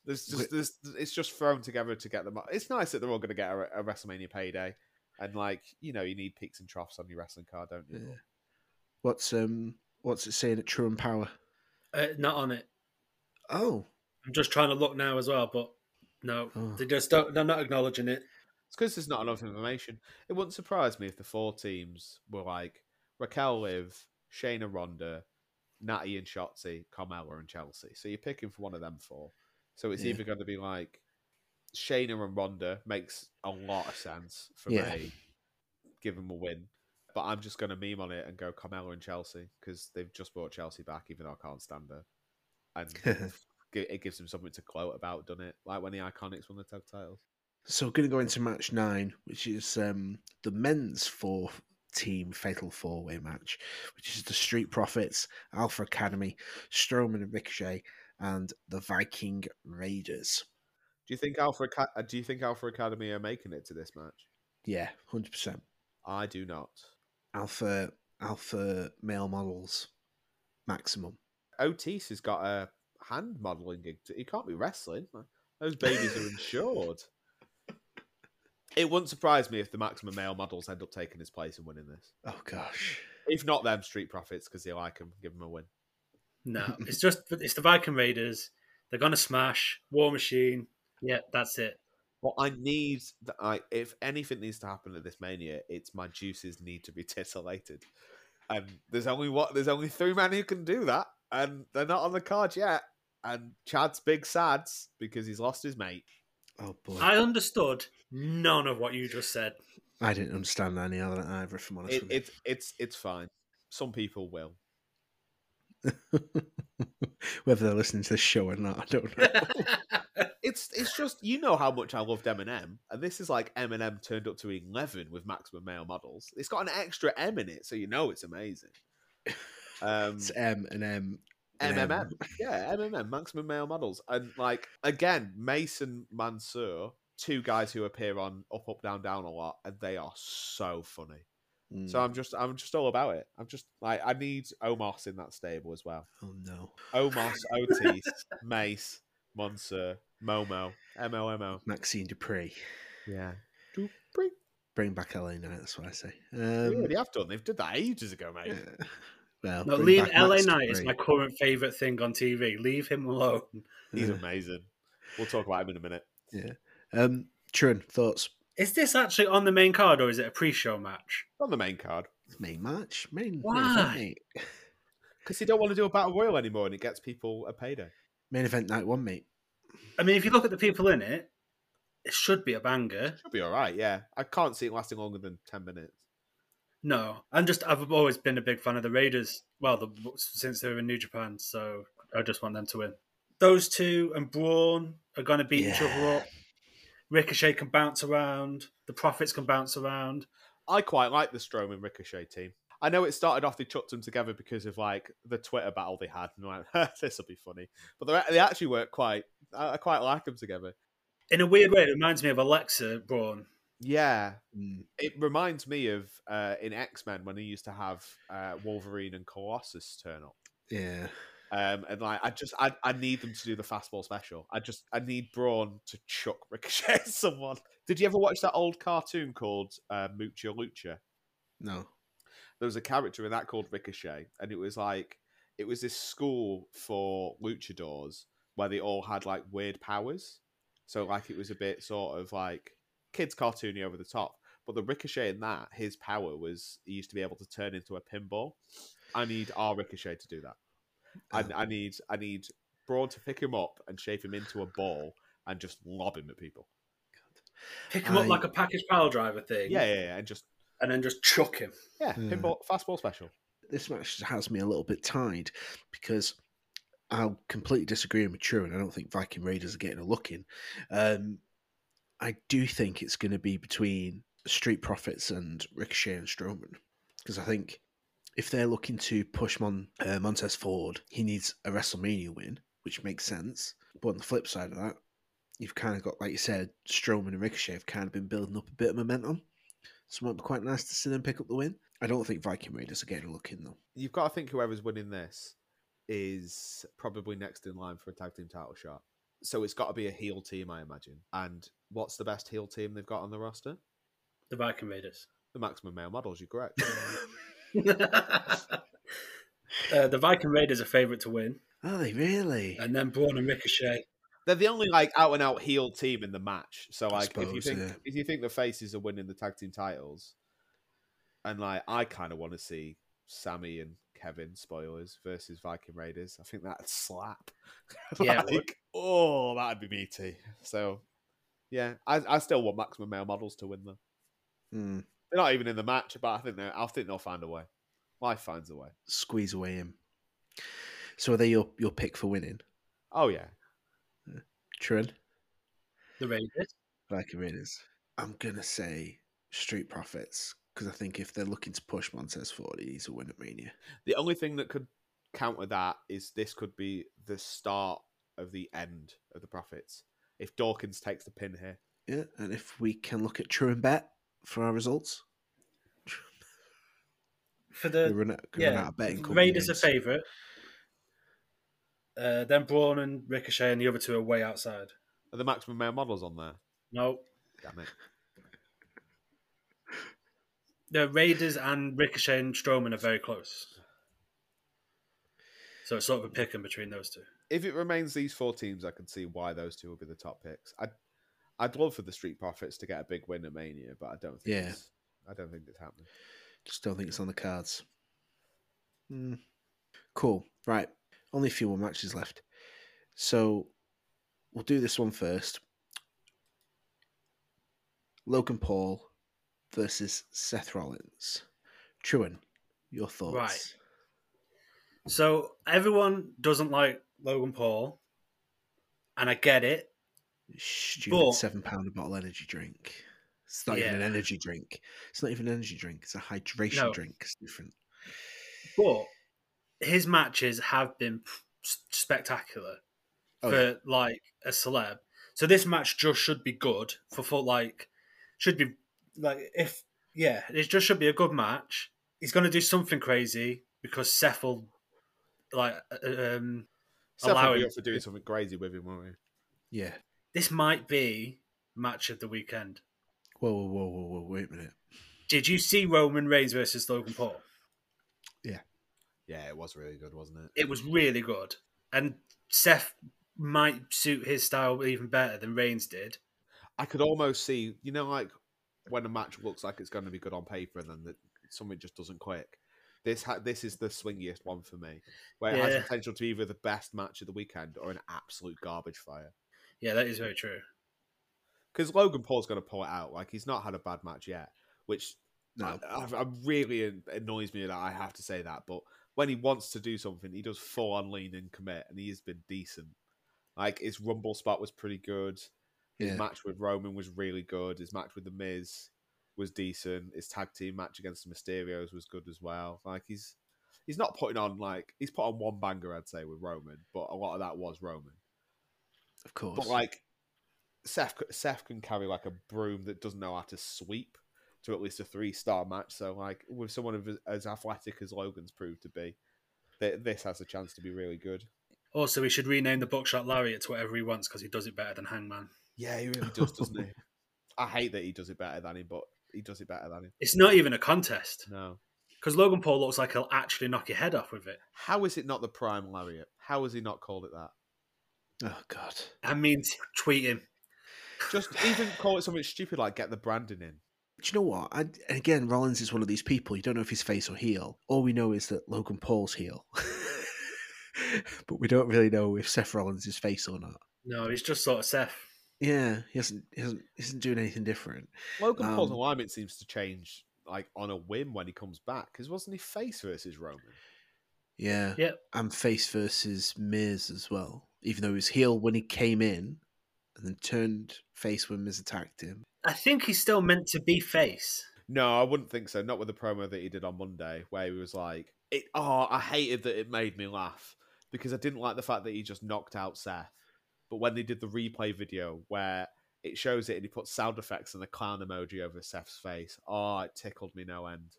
it's just thrown together to get them up. It's nice that they're all going to get a WrestleMania payday, and like you need peaks and troughs on your wrestling card, don't you? Yeah. What's it saying at True and Power? Not on it. Oh, I'm just trying to look now as well, but no, they just don't. They're not acknowledging it. It's because there's not enough information. It wouldn't surprise me if the four teams were like Raquel, Liv, Shayna, Ronda, Natty and Shotzi, Carmella and Chelsea. So you're picking for one of them four. So it's either going to be like Shayna and Ronda makes a lot of sense for me. Give them a win. But I'm just going to meme on it and go Carmella and Chelsea because they've just brought Chelsea back, even though I can't stand her. And it gives them something to gloat about, doesn't it? Like when the Iconics won the tag titles. So we're going to go into match 9, which is the men's four-team fatal four-way match, which is the Street Profits, Alpha Academy, Strowman and Ricochet, and the Viking Raiders. Do you think Alpha Academy are making it to this match? Yeah, 100%. I do not. Alpha male models maximum. Otis has got a hand modeling gig. He can't be wrestling. Those babies are insured. It wouldn't surprise me if the maximum male models end up taking his place and winning this. Oh, gosh. If not them, Street Profits, because they like him. Give them a win. No, it's the Viking Raiders. They're going to smash. War Machine. Yeah, that's it. Well, if anything needs to happen at this Mania, it's my juices need to be titillated. And there's only three men who can do that, and they're not on the card yet. and Chad's big sads because he's lost his mate. Oh boy! I understood none of what you just said. I didn't understand any of that either. If I'm honest with you, it's fine. Some people will. Whether they're listening to this show or not, I don't know. It's just, you know how much I loved Eminem, and this is like Eminem turned up to 11 with Maximum Male Models. It's got an extra M in it, so you know it's amazing. It's M and M. MMM. Yeah, MMM, Maximum Male Models. And like, again, Mason Mansour, two guys who appear on Up, Up, Down, Down a lot, and they are so funny. Mm. So I'm just all about it. I'm just like, I need Omos in that stable as well. Oh no. Omos, Otis, Mace, Monster, Momo, MOMO. Maxine Dupree. Yeah. Dupree. Bring back LA Knight, that's what I say. They already have done. They've did that ages ago, mate. Yeah. Well, no, leave LA Knight is my current favourite thing on TV. Leave him alone. He's amazing. We'll talk about him in a minute. Yeah. Trun, thoughts? Is this actually on the main card or is it a pre-show match? On the main card. Main match? Main. Why? Because you don't want to do a battle royal anymore and it gets people a payday. Main event night one, mate. I mean, if you look at the people in it, it should be a banger. It should be all right, yeah. I can't see it lasting longer than 10 minutes. No. I've always been a big fan of the Raiders, since they were in New Japan, so I just want them to win. Those two and Braun are going to beat each other up. Ricochet can bounce around. The Profits can bounce around. I quite like the Strowman Ricochet team. I know it started off, they chucked them together because of like the Twitter battle they had. And like, this will be funny. But they actually work quite... I quite like them together. In a weird way, it reminds me of Alexa Braun. Yeah. Mm. It reminds me of in X-Men when they used to have Wolverine and Colossus turn up. Yeah. And like, I need them to do the fastball special. I need Braun to chuck Ricochet at someone. Did you ever watch that old cartoon called Mucha Lucha? No. There was a character in that called Ricochet, and it was this school for luchadors where they all had like weird powers. So like, it was a bit sort of like kids cartoony over the top. But the Ricochet in that, his power was he used to be able to turn into a pinball. I need our Ricochet to do that. I need Braun to pick him up and shape him into a ball and just lob him at people. Pick him up like a package power driver thing. Yeah, and then just chuck him. Yeah, pinball, fastball special. This match has me a little bit tied because I'll completely disagree with True, and I don't think Viking Raiders are getting a look in. I do think it's going to be between Street Profits and Ricochet and Strowman because I think. If they're looking to push Montez forward, he needs a WrestleMania win, which makes sense. But on the flip side of that, you've kind of got, like you said, Strowman and Ricochet have kind of been building up a bit of momentum. So it might be quite nice to see them pick up the win. I don't think Viking Raiders are getting a look in, though. You've got to think whoever's winning this is probably next in line for a tag team title shot. So it's got to be a heel team, I imagine. And what's the best heel team they've got on the roster? The Viking Raiders. The Maximum Male Models, you're correct. The Viking Raiders are favourite to win. Are they really? And then Braun and Ricochet. They're the only like out and out heel team in the match. So like, if you think the faces are winning the tag team titles, and like I kind of want to see Sammy and Kevin spoilers versus Viking Raiders. I think that'd slap. Yeah. That'd be meaty. So yeah, I still want Maximum Male Models to win though. Hmm. They're not even in the match, but I think they'll find a way. Life finds a way. Squeeze away him. So are they your pick for winning? Oh, yeah. Trun? The Raiders? Viking Raiders. I'm going to say Street Profits, because I think if they're looking to push Montez forward, he's a win at Mania. The only thing that could counter that is this could be the start of the end of the Profits, if Dawkins takes the pin here. Yeah, and if we can look at True and Bet, for our results, for the run out of betting, Raiders are favourite. Then Braun and Ricochet, and the other two are way outside. Are the Maximum Male Models on there? No, damn it. The Raiders and Ricochet and Strowman are very close, so it's sort of a pick in between those two. If it remains these four teams, I can see why those two will be the top picks. I'd love for the Street Profits to get a big win at Mania, but I don't think it's happening. Just don't think it's on the cards. Mm. Cool. Right. Only a few more matches left. So we'll do this one first. Logan Paul versus Seth Rollins. Truan, your thoughts? Right. So everyone doesn't like Logan Paul, and I get it. Stupid but... £7 a bottle energy drink. It's not even an energy drink. It's not even an energy drink. It's a hydration drink. It's different. But his matches have been spectacular for like a celeb. So this match just should be good for like should be like if it just should be a good match. He's going to do something crazy because Seth will like allow him to do something crazy with him, won't he? Yeah. This might be match of the weekend. Whoa, wait a minute. Did you see Roman Reigns versus Logan Paul? Yeah. Yeah, it was really good, wasn't it? It was really good. And Seth might suit his style even better than Reigns did. I could almost see, you know, like when a match looks like it's going to be good on paper and then something just doesn't click. This is the swingiest one for me, where it has potential to be either the best match of the weekend or an absolute garbage fire. Yeah, that is very true. Because Logan Paul's going to pull it out. Like, he's not had a bad match yet, which really annoys me that I have to say that. But when he wants to do something, he does full on lean and commit, and he has been decent. Like, his Rumble spot was pretty good. His match with Roman was really good. His match with The Miz was decent. His tag team match against the Mysterios was good as well. Like, he's not putting on, like, he's put on one banger, I'd say, with Roman, but a lot of that was Roman. Of course. But, like, Seth can carry like a broom that doesn't know how to sweep to at least a 3-star match. So, like, with someone as athletic as Logan's proved to be, this has a chance to be really good. Also, he should rename the Buckshot Lariat to whatever he wants because he does it better than Hangman. Yeah, he really does, doesn't he? I hate that he does it better than him, but he does it better than him. It's not even a contest. No. Because Logan Paul looks like he'll actually knock your head off with it. How is it not the Prime Lariat? How has he not called it that? Oh, God. I mean, tweet him. Just even call it something stupid like get the branding in. Do you know what? Again, Rollins is one of these people. You don't know if he's face or heel. All we know is that Logan Paul's heel. But we don't really know if Seth Rollins is face or not. No, he's just sort of Seth. Yeah, he isn't doing anything different. Logan Paul's alignment seems to change like on a whim when he comes back. Because wasn't he face versus Roman? Yeah. Yep. And face versus Miz as well. Even though he was heel when he came in. And then turned face when Miz attacked him. I think he's still meant to be face. No, I wouldn't think so. Not with the promo that he did on Monday, where he was like, I hated that it made me laugh because I didn't like the fact that he just knocked out Seth. But when they did the replay video where it shows it and he puts sound effects and the clown emoji over Seth's face, it tickled me no end.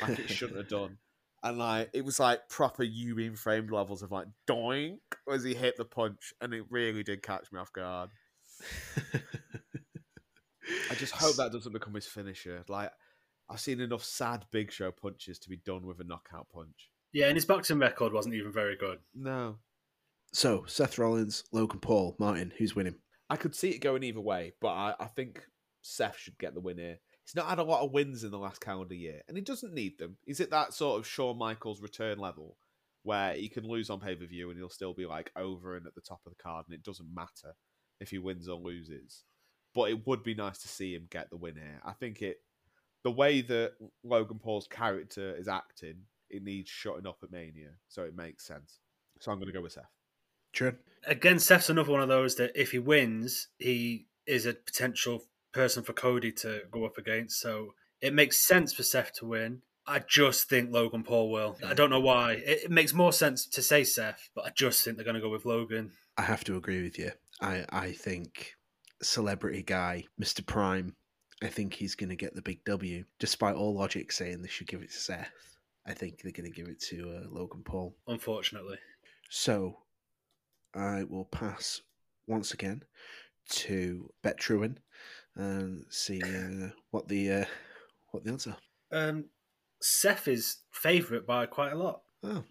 Like, it shouldn't have done. And like it was like proper you being framed levels of like doink as he hit the punch, and it really did catch me off guard. I just hope that doesn't become his finisher. Like, I've seen enough sad Big Show punches to be done with a knockout punch. Yeah, and his boxing record wasn't even very good. No. So, Seth Rollins, Logan Paul, Martin, who's winning? I could see it going either way, but I think Seth should get the win here. He's not had a lot of wins in the last calendar year, and he doesn't need them. He's at that sort of Shawn Michaels return level where he can lose on pay-per-view and he'll still be like over and at the top of the card, and it doesn't matter if he wins or loses. But it would be nice to see him get the win here. I think the way that Logan Paul's character is acting, it needs shutting up at Mania. So it makes sense. So I'm going to go with Seth. True. Again, Seth's another one of those that if he wins, he is a potential person for Cody to go up against. So it makes sense for Seth to win. I just think Logan Paul will. I don't know why. It makes more sense to say Seth, but I just think they're going to go with Logan. I have to agree with you. I think celebrity guy, Mr. Prime, I think he's going to get the big W. Despite all logic saying they should give it to Seth, I think they're going to give it to Logan Paul. Unfortunately. So I will pass once again to Bet Truan and see what the answer. Seth is favourite by quite a lot. Oh,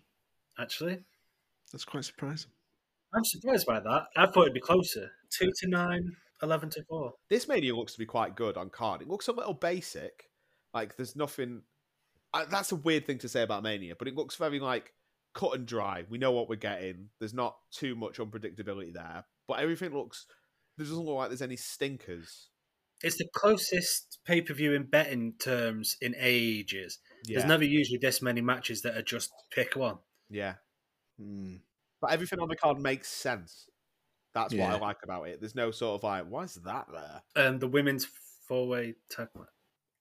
actually, that's quite surprising. I'm surprised by that. I thought it'd be closer. 2-9, 11-4. This Mania looks to be quite good on card. It looks a little basic. Like, there's nothing... That's a weird thing to say about Mania, but it looks very, like, cut and dry. We know what we're getting. There's not too much unpredictability there. But everything looks... It doesn't look like there's any stinkers. It's the closest pay-per-view in betting terms in ages. Yeah. There's never usually this many matches that are just pick one. Yeah. Mm. But everything on the card makes sense. That's what I like about it. There's no sort of like, why is that there? The women's four-way tag match.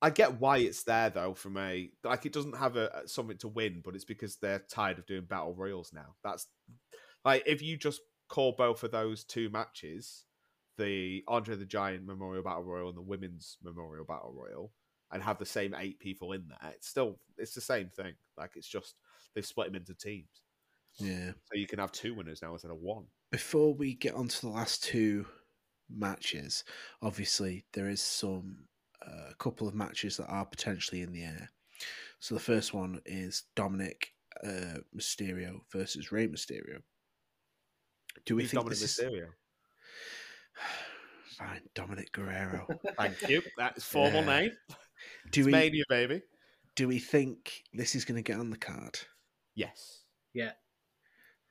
I get why it's there, though, from a... Like, it doesn't have a something to win, but it's because they're tired of doing battle royals now. That's... Like, if you just call both of those two matches... the Andre the Giant Memorial Battle Royal and the Women's Memorial Battle Royal, and have the same 8 people in there, it's the same thing. Like, it's just they've split them into teams. Yeah. So you can have 2 winners now instead of 1. Before we get on to the last 2 matches, obviously there is some couple of matches that are potentially in the air. So the first one is Dominic Mysterio versus Rey Mysterio. Do we think Dominic Mysterio? Fine, Dominic Guerrero. Thank you. That's formal name. It's Mania, baby. Do we think this is going to get on the card? Yes. Yeah.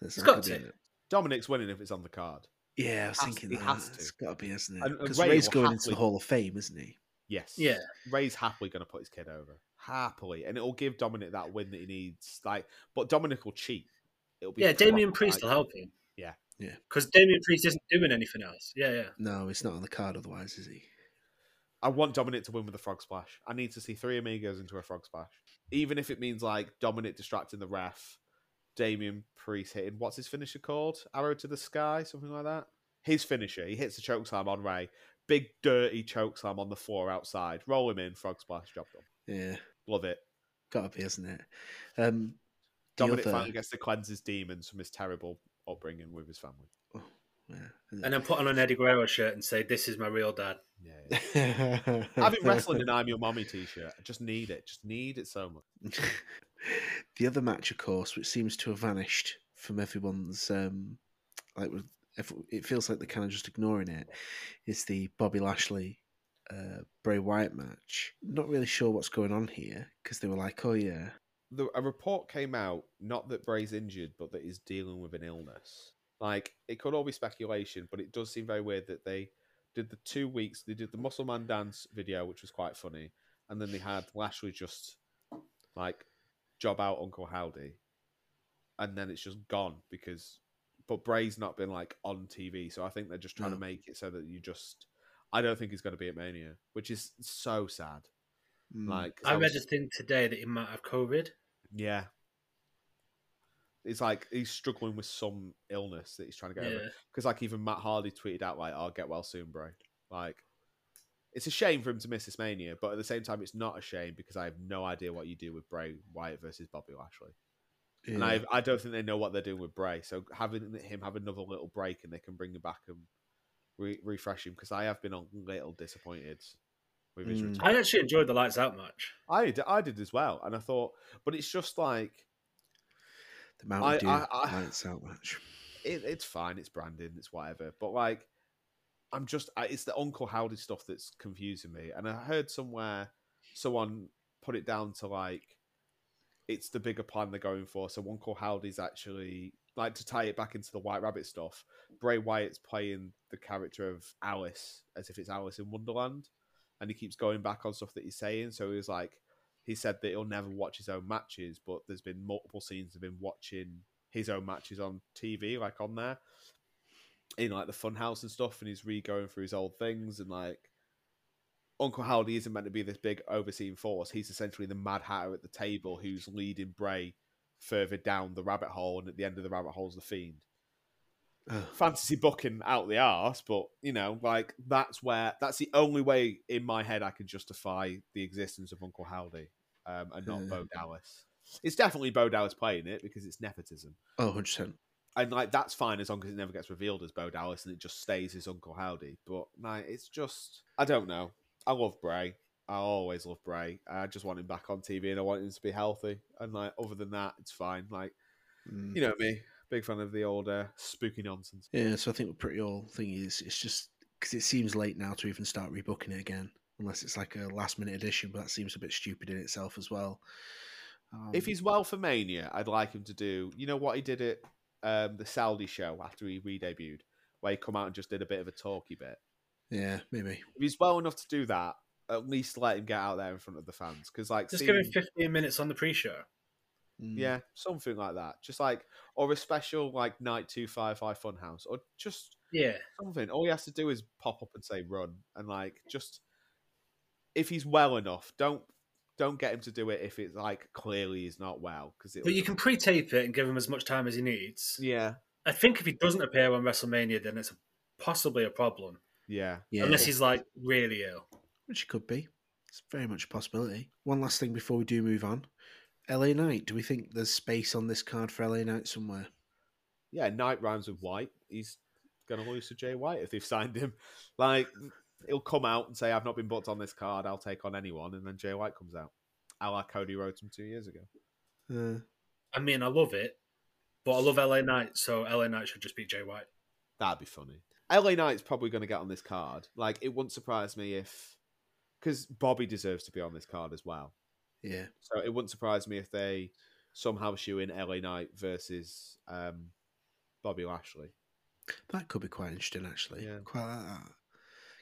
It's got to. Dominic's winning if it's on the card. Yeah, I was thinking that. It has to. It's got to be, isn't it? Because Ray's going into the Hall of Fame, isn't he? Yes. Yeah. Ray's happily going to put his kid over. Happily. And it'll give Dominic that win that he needs. Like, but Dominic will cheat. It'll be Damian Priest will help him. Yeah. Yeah, because Damian Priest isn't doing anything else. Yeah, yeah. No, it's not on the card otherwise, is he? I want Dominic to win with a frog splash. I need to see 3 amigos into a frog splash. Even if it means, like, Dominic distracting the ref, Damian Priest hitting... What's his finisher called? Arrow to the Sky? Something like that? His finisher. He hits a chokeslam on Ray. Big, dirty chokeslam on the floor outside. Roll him in, frog splash, job done. Yeah. Love it. Gotta be, isn't it? Dominic finally gets to cleanse his demons from his terrible... upbringing with his family. Oh, yeah. And then put on an Eddie Guerrero shirt and say, "This is my real dad." Yeah, yeah. Having wrestling and "I'm your mommy" t-shirt. I just need it. Just need it so much. The other match, of course, which seems to have vanished from everyone's, it feels like they're kind of just ignoring it, is the Bobby Lashley Bray Wyatt match. Not really sure what's going on here, because they were like, "Oh yeah." A report came out, not that Bray's injured, but that he's dealing with an illness. Like, it could all be speculation, but it does seem very weird that they did the 2 weeks. They did the Muscle Man dance video, which was quite funny. And then they had Lashley just, like, job out Uncle Howdy. And then it's just gone because... But Bray's not been, like, on TV. So I think they're just trying to make it so that you just... I don't think he's going to be at Mania, which is so sad. Like, I read a thing today that he might have COVID. Yeah. It's like he's struggling with some illness that he's trying to get over. Because, like, even Matt Hardy tweeted out, like, "I'll get well soon, bro." Like, it's a shame for him to miss this Mania, but at the same time, it's not a shame because I have no idea what you do with Bray Wyatt versus Bobby Lashley. Yeah. And I don't think they know what they're doing with Bray. So having him have another little break and they can bring him back and refresh him, because I have been a little disappointed. I actually enjoyed the lights out match. I did as well, and I thought, but it's just like the Mountain Dew lights out match. It's fine, it's branding, it's whatever. But like, it's the Uncle Howdy stuff that's confusing me. And I heard somewhere someone put it down to like it's the bigger plan they're going for. So Uncle Howdy's actually like, to tie it back into the White Rabbit stuff, Bray Wyatt's playing the character of Alice as if it's Alice in Wonderland. And he keeps going back on stuff that he's saying. So he was like, he said that he'll never watch his own matches, but there's been multiple scenes of him watching his own matches on TV, like on there, in like the Funhouse and stuff. And he's re-going through his old things. And like, Uncle Howdy isn't meant to be this big overseeing force. He's essentially the Mad Hatter at the table who's leading Bray further down the rabbit hole. And at the end of the rabbit hole's the Fiend. Fantasy booking out the arse, but you know, like that's the only way in my head I can justify the existence of Uncle Howdy and not Bo Dallas. It's definitely Bo Dallas playing it because it's nepotism. Oh, 100%. And like, that's fine as long as it never gets revealed as Bo Dallas and it just stays as Uncle Howdy. But like, it's just, I don't know. I love Bray. I always love Bray. I just want him back on TV and I want him to be healthy. And like, other than that, it's fine. Like, you know me. Big fan of the old spooky nonsense. Yeah, so I think the pretty old thing is, it's just because it seems late now to even start rebooking it again, unless it's like a last minute edition, but that seems a bit stupid in itself as well. If he's well for Mania, I'd like him to do, you know what he did at the Saudi show after he re-debuted, where he come out and just did a bit of a talky bit. Yeah, maybe. If he's well enough to do that, at least let him get out there in front of the fans. Cause, like, just give him 15 minutes on the pre-show. Yeah, something like that. Just like, or a special like Night 255 Funhouse, or just something. All he has to do is pop up and say run, and like, just if he's well enough, don't get him to do it if it's like clearly he's not well. But you can pre-tape it and give him as much time as he needs. Yeah, I think if he doesn't appear on WrestleMania, then it's possibly a problem. Yeah. Unless he's like really ill, which he could be. It's very much a possibility. One last thing before we do move on. LA Knight, do we think there's space on this card for LA Knight somewhere? Yeah, Knight rhymes with White. He's going to lose to Jay White if they've signed him. Like, he'll come out and say, I've not been booked on this card, I'll take on anyone, and then Jay White comes out. A la Cody Rhodes from 2 years ago. I mean, I love it, but I love LA Knight, so LA Knight should just beat Jay White. That'd be funny. LA Knight's probably going to get on this card. Like, it wouldn't surprise me if... because Bobby deserves to be on this card as well. Yeah. So it wouldn't surprise me if they somehow shoe in LA Knight versus Bobby Lashley. That could be quite interesting, actually. Yeah. Quite like that.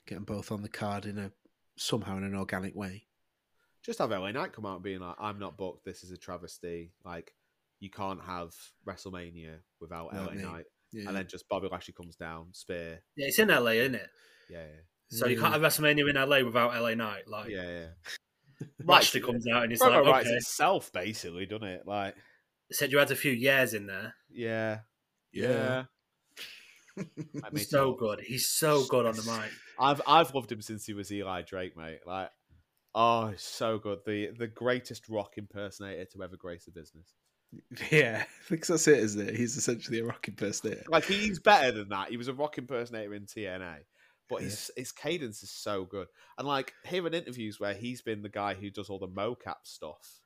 Getting both on the card in a somehow in an organic way. Just have LA Knight come out and being like, "I'm not booked. This is a travesty. Like, you can't have WrestleMania without LA Knight." Yeah. And then just Bobby Lashley comes down, spear. Yeah, it's in LA, isn't it? Yeah. So you can't have WrestleMania in LA without LA Knight. Like, Lashley comes out and it's like, okay. Itself, basically, doesn't it? Like, it said you had a few years in there. Yeah. He's so good. He's so good on the mic. I've loved him since he was Eli Drake, mate. Like, oh, he's so good. The greatest Rock impersonator to ever grace the business. Yeah, because that's it, isn't it? He's essentially a Rock impersonator. Like, he's better than that. He was a Rock impersonator in TNA. But his cadence is so good. And like, hearing interviews where he's been the guy who does all the mocap stuff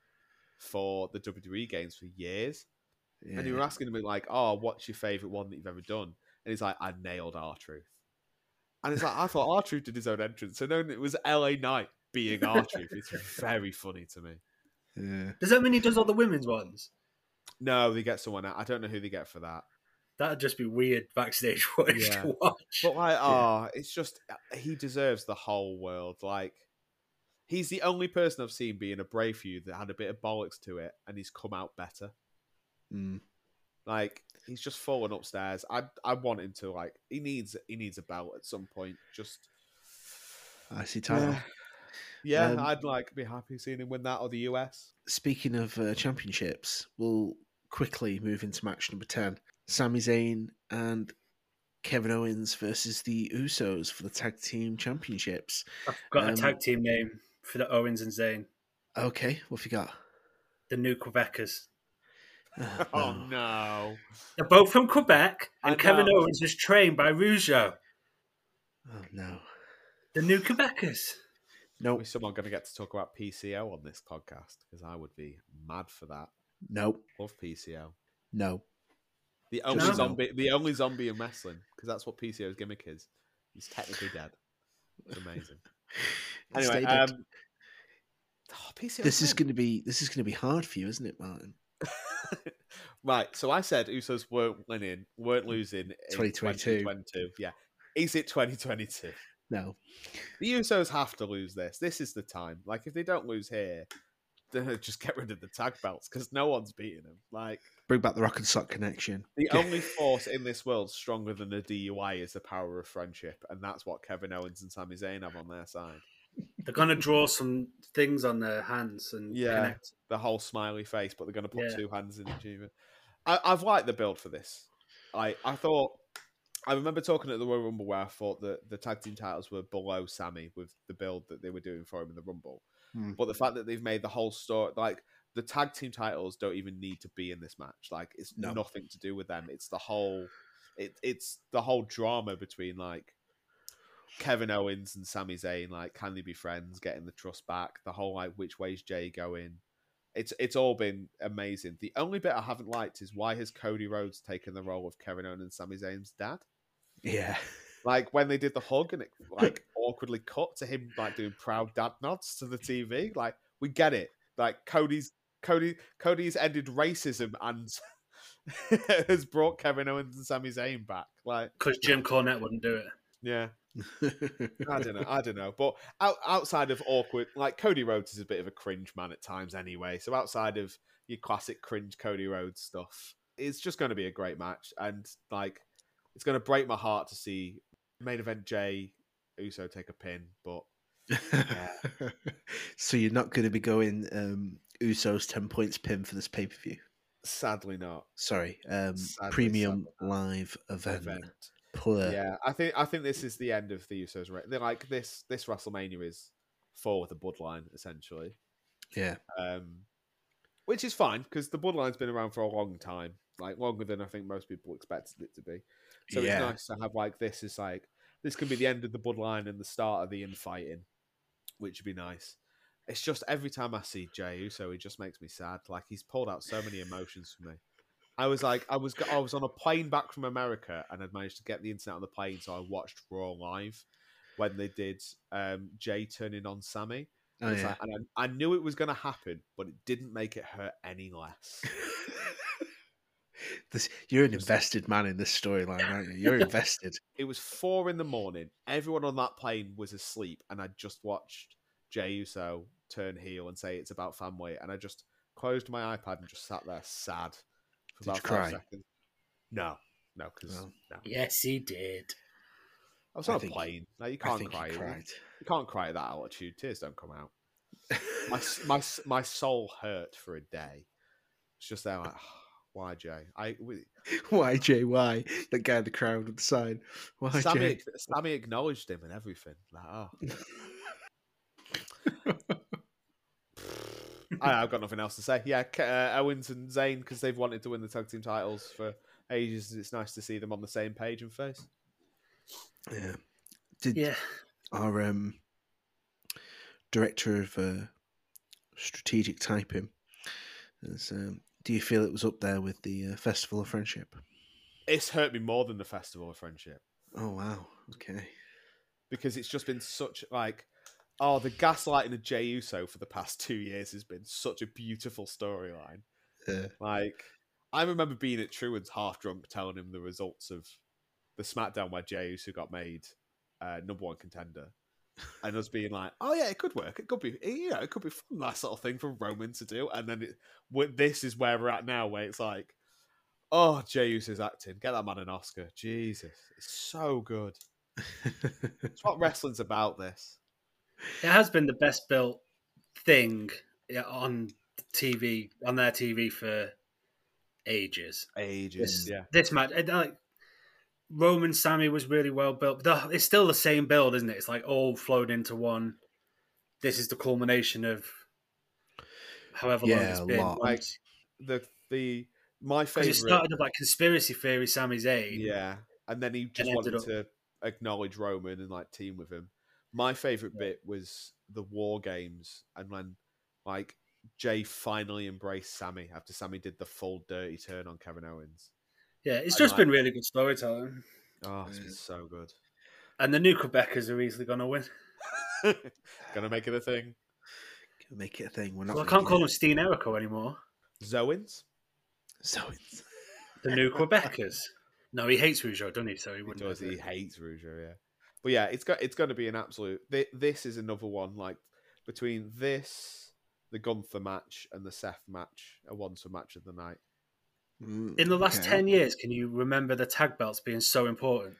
for the WWE games for years. Yeah. And you were asking him, like, oh, what's your favourite one that you've ever done? And he's like, I nailed R-Truth. And it's like, I thought R-Truth did his own entrance. So knowing it was LA Knight being R-Truth, it's very funny to me. Yeah. Does that mean he does all the women's ones? No, they get someone out. I don't know who they get for that. That'd just be weird backstage footage to watch. But like, it's just, he deserves the whole world. Like, he's the only person I've seen being a brave feud that had a bit of bollocks to it, and he's come out better. Like, he's just fallen upstairs. I want him to, like, he needs a belt at some point. Just icy title. Yeah, I'd like be happy seeing him win that or the US. Speaking of championships, we'll quickly move into match number 10. Sami Zayn and Kevin Owens versus the Usos for the tag team championships. I've got a tag team name for the Owens and Zayn. Okay, what have you got? The New Quebecers. Oh no. They're both from Quebec, and Kevin Owens was trained by Rougeau. Oh no. The New Quebecers. Nope. Is someone going to get to talk about PCO on this podcast? Because I would be mad for that. Nope. Love PCO. No. The only zombie in wrestling, because that's what PCO's gimmick is. He's technically dead. It's amazing. Anyway, this is going to be hard for you, isn't it, Martin? Right. So I said Usos weren't losing in 2022. Yeah. Is it 2022? No. The Usos have to lose this. This is the time. Like, if they don't lose here, then just get rid of the tag belts, because no one's beating them. Like. Bring back the Rock and Sock connection. The only force in this world stronger than the DUI is the power of friendship, and that's what Kevin Owens and Sami Zayn have on their side. They're going to draw some things on their hands and connect. The whole smiley face, but they're going to put two hands in the tube. I've liked the build for this. I remember talking at the Royal Rumble where I thought that the tag team titles were below Sami with the build that they were doing for him in the Rumble. But the fact that they've made the whole story... like. The tag team titles don't even need to be in this match. Like, it's nothing to do with them. It's the whole, it's the whole drama between like Kevin Owens and Sami Zayn. Like, can they be friends? Getting the trust back. The whole like, which way's Jay going? It's all been amazing. The only bit I haven't liked is why has Cody Rhodes taken the role of Kevin Owens and Sami Zayn's dad? Yeah, like when they did the hug and it like awkwardly cut to him like doing proud dad nods to the TV. Like, we get it. Like Cody's Cody's ended racism and has brought Kevin Owens and Sami Zayn back. Like, because Jim Cornette wouldn't do it. Yeah. I don't know. But outside of awkward, like, Cody Rhodes is a bit of a cringe man at times anyway. So outside of your classic cringe Cody Rhodes stuff, it's just going to be a great match. And, like, it's going to break my heart to see main event Jey Uso take a pin, but yeah. So you're not going to be going Uso's 10 points pin for this pay-per-view? Sadly not. Sorry. Premium live event. Yeah, I think this is the end of the Usos. They're like, this WrestleMania is for the Bloodline, essentially. Yeah. Which is fine, because the Bloodline's been around for a long time, like longer than I think most people expected it to be. So yeah. It's nice to have this can be the end of the Bloodline and the start of the infighting, which would be nice. It's just every time I see Jey Uso, he just makes me sad. Like, he's pulled out so many emotions for me. I was on a plane back from America and I'd managed to get the internet on the plane, so I watched Raw live when they did Jey turning on Sammy. And, I knew it was going to happen, but it didn't make it hurt any less. You're an invested man in this storyline, aren't you? You're invested. It was 4 a.m. Everyone on that plane was asleep, and I just watched Jey Uso turn heel and say it's about family. And I just closed my iPad and just sat there sad for about 5 seconds. No, because no. Yes, he did. I was on a plane. No, you can't cry. You can't cry at that altitude. Tears don't come out. my soul hurt for a day. It's just there like, why Jey? Why Jey? Why? That guy in the crowd with the sign. Why Jey? Sammy acknowledged him and everything. Like, I've got nothing else to say. Yeah, Owens and Zayn, because they've wanted to win the tag team titles for ages. It's nice to see them on the same page and face. Yeah. Our director of strategic typing is... do you feel it was up there with the Festival of Friendship? It's hurt me more than the Festival of Friendship. Oh, wow. Okay. Because it's just been such, the gaslighting of Jey Uso for the past 2 years has been such a beautiful storyline. Yeah. I remember being at Truan's half-drunk telling him the results of the SmackDown where Jey Uso got made #1 contender. And us being like, oh yeah, it could work. It could be, it could be fun. That sort of thing for Roman to do. And then this is where we're at now, where it's like, oh, Jey Uso's acting. Get that man an Oscar. Jesus, it's so good. It's what wrestling's about. This. It has been the best built thing on TV, on their TV for ages. Ages. This match, Roman Sammy was really well built. It's still the same build, isn't it? It's all flowed into one. This is the culmination of however long it's been. My favorite. It started with conspiracy theory, Sami Zayn. Yeah, and then he just wanted to acknowledge Roman and team with him. My favorite bit was the War Games, and when Jey finally embraced Sammy after Sammy did the full dirty turn on Kevin Owens. Yeah, it's just been really good storytelling. Oh, it's been so good. And the new Quebecers are easily going to win. Going to make it a thing. Going to make it a thing. I can't call them Steen Erico anymore. Zoins. The new Quebecers. No, he hates Rougeau, doesn't he? So he wouldn't. He hates Rougeau, yeah. But yeah, it's going to be an absolute... This is another one, between this, the Gunther match, and the Seth match, a one-to match of the night. In the last 10 years, can you remember the tag belts being so important?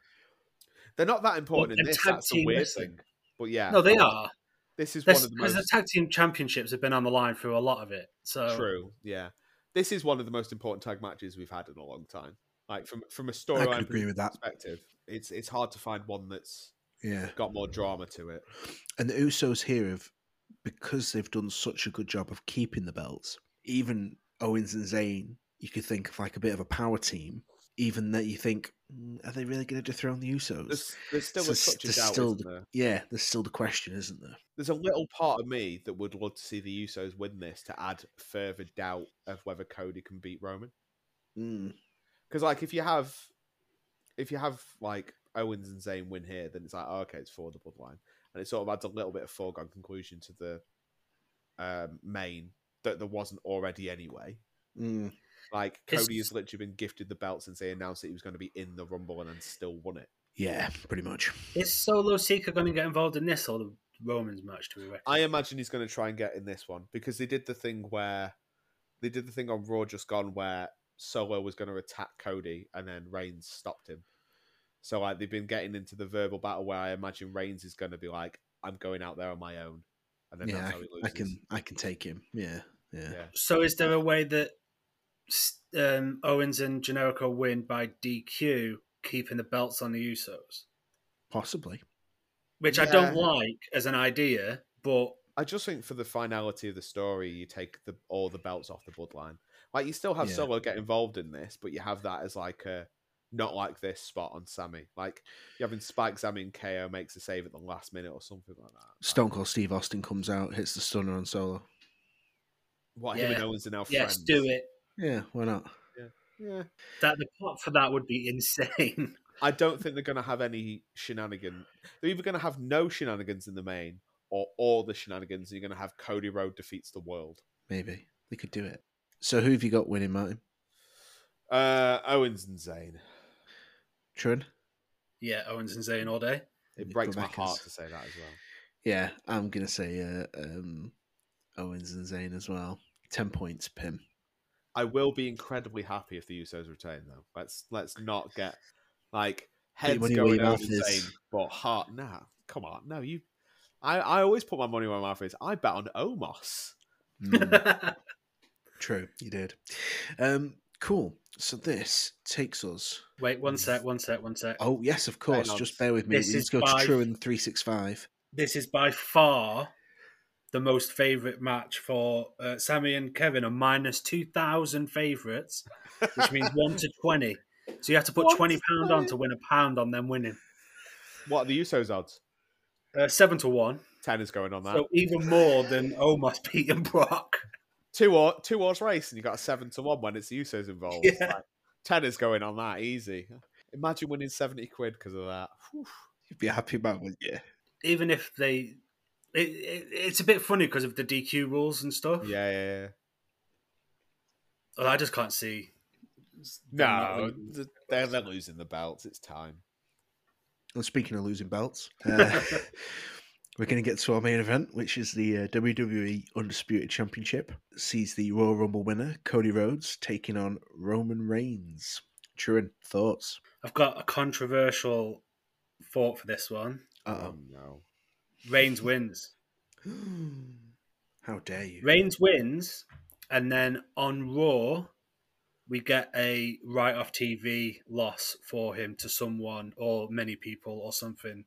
They're not that important in this. That's a weird thing. But yeah. No, they are. This is one of the most... Because the tag team championships have been on the line through a lot of it. So true, yeah. This is one of the most important tag matches we've had in a long time. From a storyline perspective, it's hard to find one that's got more drama to it. And the Usos here, because they've done such a good job of keeping the belts, even Owens and Zayn, you could think of a bit of a power team, even that you think, are they really going to dethrone the Usos? There's still such a doubt, isn't there? Yeah, there's still the question, isn't there? There's a little part of me that would love to see the Usos win this to add further doubt of whether Cody can beat Roman. Because if you have Owens and Zayn win here, then it's it's for the Bloodline. And it sort of adds a little bit of foregone conclusion to the main that there wasn't already anyway. Mm. Like, Cody has literally been gifted the belt since they announced that he was going to be in the Rumble and then still won it. Yeah, pretty much. Is Solo Sikoa going to get involved in this or the Roman's match? Do we reckon? I imagine he's going to try and get in this one because they did the thing where they did the thing on Raw just gone where Solo was going to attack Cody and then Reigns stopped him. So like they've been getting into the verbal battle where I imagine Reigns is going to be like, "I'm going out there on my own," and then that's how he loses. I can take him. Yeah. So is there a way that Owens and Generico win by DQ, keeping the belts on the Usos? Possibly. Which I don't like as an idea, but I just think for the finality of the story, you take all the belts off the bloodline. Like you still have Solo get involved in this, but you have that as like a not like this spot on Sammy. Like you're having Spike, Sammy, and KO makes a save at the last minute or something like that. Stone Cold Steve Austin comes out, hits the stunner on Solo. What him and Owens are now friends. Yes, do it. Yeah, why not? Yeah. That the plot for that would be insane. I don't think they're going to have any shenanigans. They're either going to have no shenanigans in the main or all the shenanigans, and you're going to have Cody Rhodes defeats the world. Maybe. They could do it. So who have you got winning, Martin? Owens and Zayn. Trin? Yeah, Owens and Zayn all day. It breaks my heart to say that as well. Yeah, I'm going to say Owens and Zayn as well. 10 points, Pim. I will be incredibly happy if the Usos retain, though. Let's not get... Like heads going out insane, but heart. Nah, come on, no. You, I always put my money where my mouth is. I bet on Omos. Mm. True, you did. Cool. So this takes us. Wait, one sec. Oh yes, of course. Just bear with me. This is go to True and 365. This is by far the most favourite match for Sammy and Kevin are minus 2,000 favourites, which means 1 to 20. So you have to put £20 on to win £1 on them winning. What are the Usos odds? 7 to 1. 10 is going on that. So even more than Omos beating Brock. Two odds race and you got a 7 to 1 when it's the Usos involved. Yeah. Like, 10 is going on that easy. Imagine winning £70 because of that. Whew. You'd be a happy man, wouldn't you? Even if they, it's a bit funny because of the DQ rules and stuff. Yeah. Well, I just can't see. No, they're losing the belts. It's time. And speaking of losing belts, we're going to get to our main event, which is the WWE Undisputed Championship. It sees the Royal Rumble winner, Cody Rhodes, taking on Roman Reigns. Truan, thoughts? I've got a controversial thought for this one. Uh-oh. Oh, no. Reigns wins. How dare you? Reigns wins, and then on Raw... we get a write-off TV loss for him to someone or many people or something.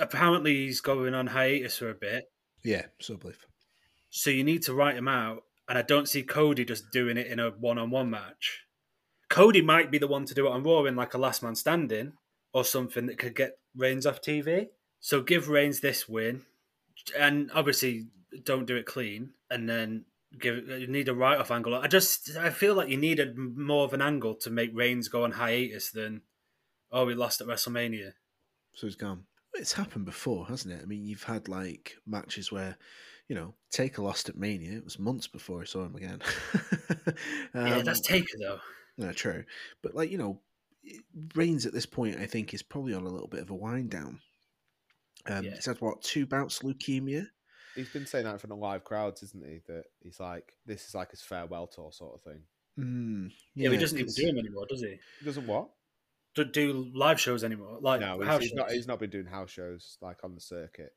Apparently, he's going on hiatus for a bit. Yeah, so I believe. So you need to write him out, and I don't see Cody just doing it in a one-on-one match. Cody might be the one to do it on Raw in like a last man standing or something that could get Reigns off TV. So give Reigns this win, and obviously don't do it clean, and then... you need a write-off angle. I feel like you needed more of an angle to make Reigns go on hiatus than, oh, we lost at WrestleMania. So he's gone. It's happened before, hasn't it? I mean, you've had like matches where, you know, Taker lost at Mania. It was months before I saw him again. Yeah, that's Taker though. No, true. But like, you know, Reigns at this point, I think, is probably on a little bit of a wind down. He's had, 2 bouts of leukemia? He's been saying that in front of live crowds, isn't he? That he's like, this is like his farewell tour sort of thing. Yeah, but he doesn't even do them anymore, does he? He doesn't what? Do live shows anymore. Like, no, he's not been doing house shows like on the circuit.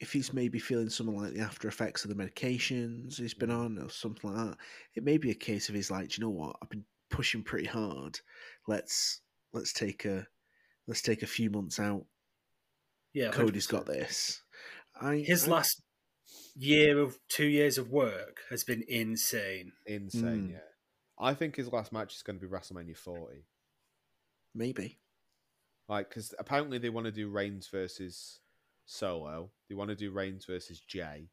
If he's maybe feeling something like the after effects of the medications he's been on or something like that, it may be a case of he's like, do you know what? I've been pushing pretty hard. Let's take a few months out. Yeah, Cody's got this. His last... 2 years of work has been insane. I think his last match is going to be WrestleMania 40 maybe, like, because apparently they want to do Reigns versus Solo, they want to do Reigns versus Jay,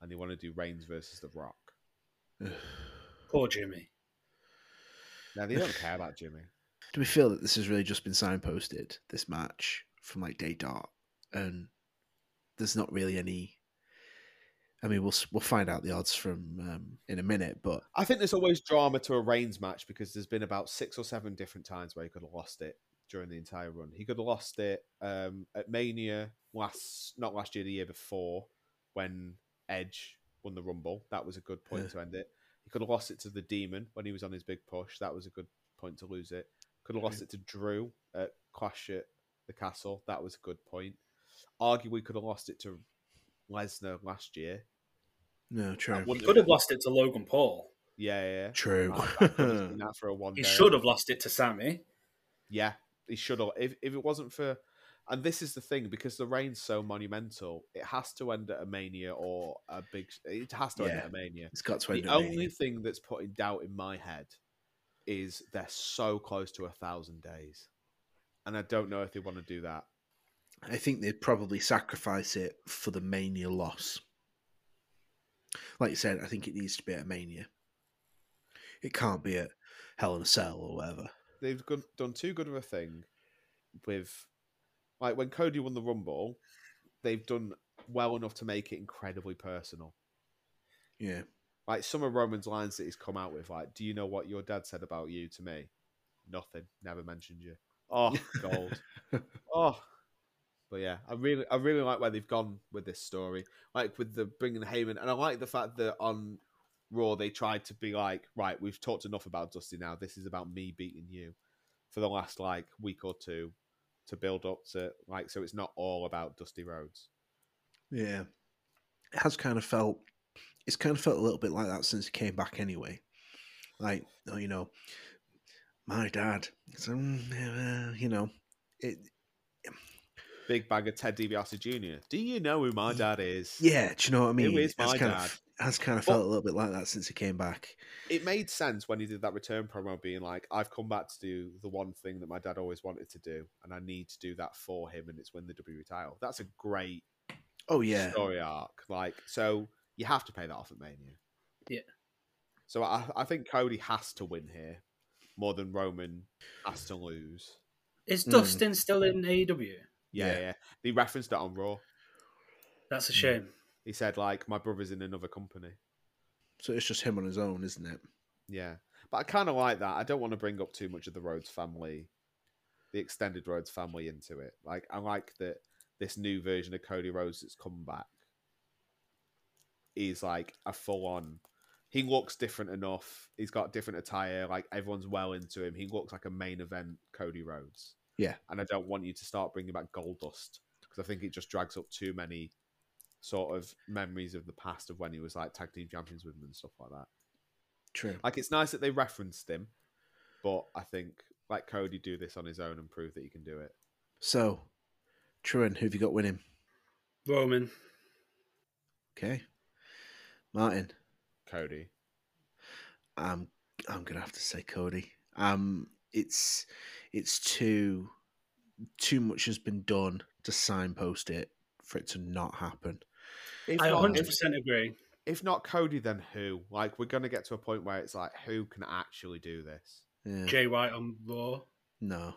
and they want to do Reigns versus The Rock. Poor Jimmy. Now they don't care about Jimmy. Do we feel that this has really just been signposted, this match, from like day dot, and there's not really any I mean, we'll find out the odds from in a minute, but I think there's always drama to a Reigns match because there's been about 6 or 7 different times where he could have lost it during the entire run. He could have lost it at Mania not last year, the year before, when Edge won the Rumble. That was a good point to end it. He could have lost it to the Demon when he was on his big push. That was a good point to lose it. Could have lost it to Drew at Clash at the Castle. That was a good point. Arguably could have lost it to Lesnar last year. No, true. He could have lost it to Logan Paul. Yeah. True. That for a one he day. Should have lost it to Sammy. Yeah, he should have. If it wasn't for... And this is the thing, because the reign's so monumental, it has to end at a Mania or a big... It has to end at a Mania. It's got to end at a Mania. The only thing that's putting doubt in my head is they're so close to 1,000 days. And I don't know if they want to do that. I think they'd probably sacrifice it for the Mania loss. Like you said, I think it needs to be at a Mania. It can't be at Hell in a Cell or whatever. They've done too good of a thing with... Like, when Cody won the Rumble, they've done well enough to make it incredibly personal. Yeah. Like, some of Roman's lines that he's come out with, like, do you know what your dad said about you to me? Nothing. Never mentioned you. Oh, gold. Oh. But yeah, I really like where they've gone with this story. Like, with the bringing Heyman. And I like the fact that on Raw, they tried to be like, right, we've talked enough about Dusty now. This is about me beating you for the last, like, week or two. To build up to, like, so it's not all about Dusty Rhodes. Yeah. It has kind of felt, it's kind of felt a little bit like that since he came back anyway. Like, you know, my dad, so, you know, it. Big bag of Ted DiBiase Jr. Do you know who my dad is? Yeah, do you know what I mean? Who is my dad? Has kind of felt a little bit like that since he came back. It made sense when he did that return promo being like, I've come back to do the one thing that my dad always wanted to do, and I need to do that for him, and it's win the WWE title. That's a great story arc. Like, so you have to pay that off at Mania. Yeah. So I think Cody has to win here more than Roman has to lose. Is Dustin still in AEW? Yeah. They referenced that on Raw. That's a shame. He said, like, my brother's in another company. So it's just him on his own, isn't it? Yeah. But I kind of like that. I don't want to bring up too much of the Rhodes family, the extended Rhodes family into it. Like, I like that this new version of Cody Rhodes that's come back is, like, a full-on... He looks different enough. He's got different attire. Like, everyone's well into him. He looks like a main event Cody Rhodes. Yeah. And I don't want you to start bringing back Goldust, because I think it just drags up too many... sort of memories of the past of when he was like tag team champions with him and stuff like that. True. Like, it's nice that they referenced him, but I think like Cody do this on his own and prove that he can do it. So, Truan, who've you got winning? Roman. Okay. Martin. Cody. I'm gonna have to say Cody. It's too much has been done to signpost it for it to not happen. I 100% agree. If not Cody, then who? Like, we're going to get to a point where it's like, who can actually do this? Yeah. Jay White on Raw? No.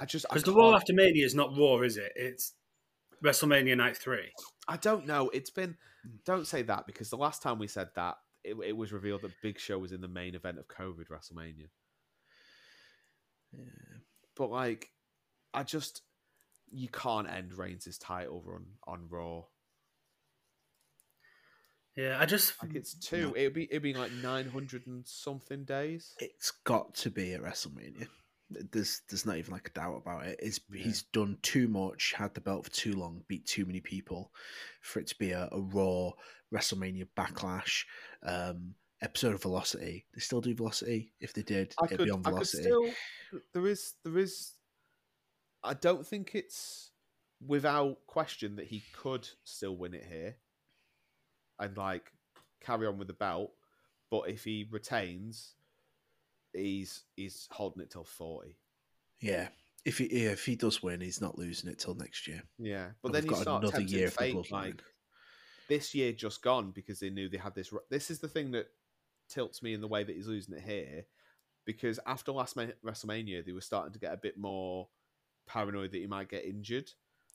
Because the Raw after Mania is not Raw, is it? It's WrestleMania Night 3. I don't know. It's been... Don't say that, because the last time we said that, it was revealed that Big Show was in the main event of COVID WrestleMania. Yeah. But, like, I just... You can't end Reigns' title run on Raw. Yeah, I just... Like, it's two. No. It'd be like 900 and something days. It's got to be at WrestleMania. There's not even like a doubt about it. He's done too much, had the belt for too long, beat too many people for it to be a Raw WrestleMania Backlash episode of Velocity. They still do Velocity? If they did, it'd be on Velocity. There is... I don't think it's without question that he could still win it here and, like, carry on with the belt. But if he retains, he's holding it till 40. Yeah. If he does win, he's not losing it till next year. Yeah. But then he's got another year for the bloodline. This year just gone because they knew they had this. This is the thing that tilts me in the way that he's losing it here, because after last WrestleMania, they were starting to get a bit more paranoid that he might get injured.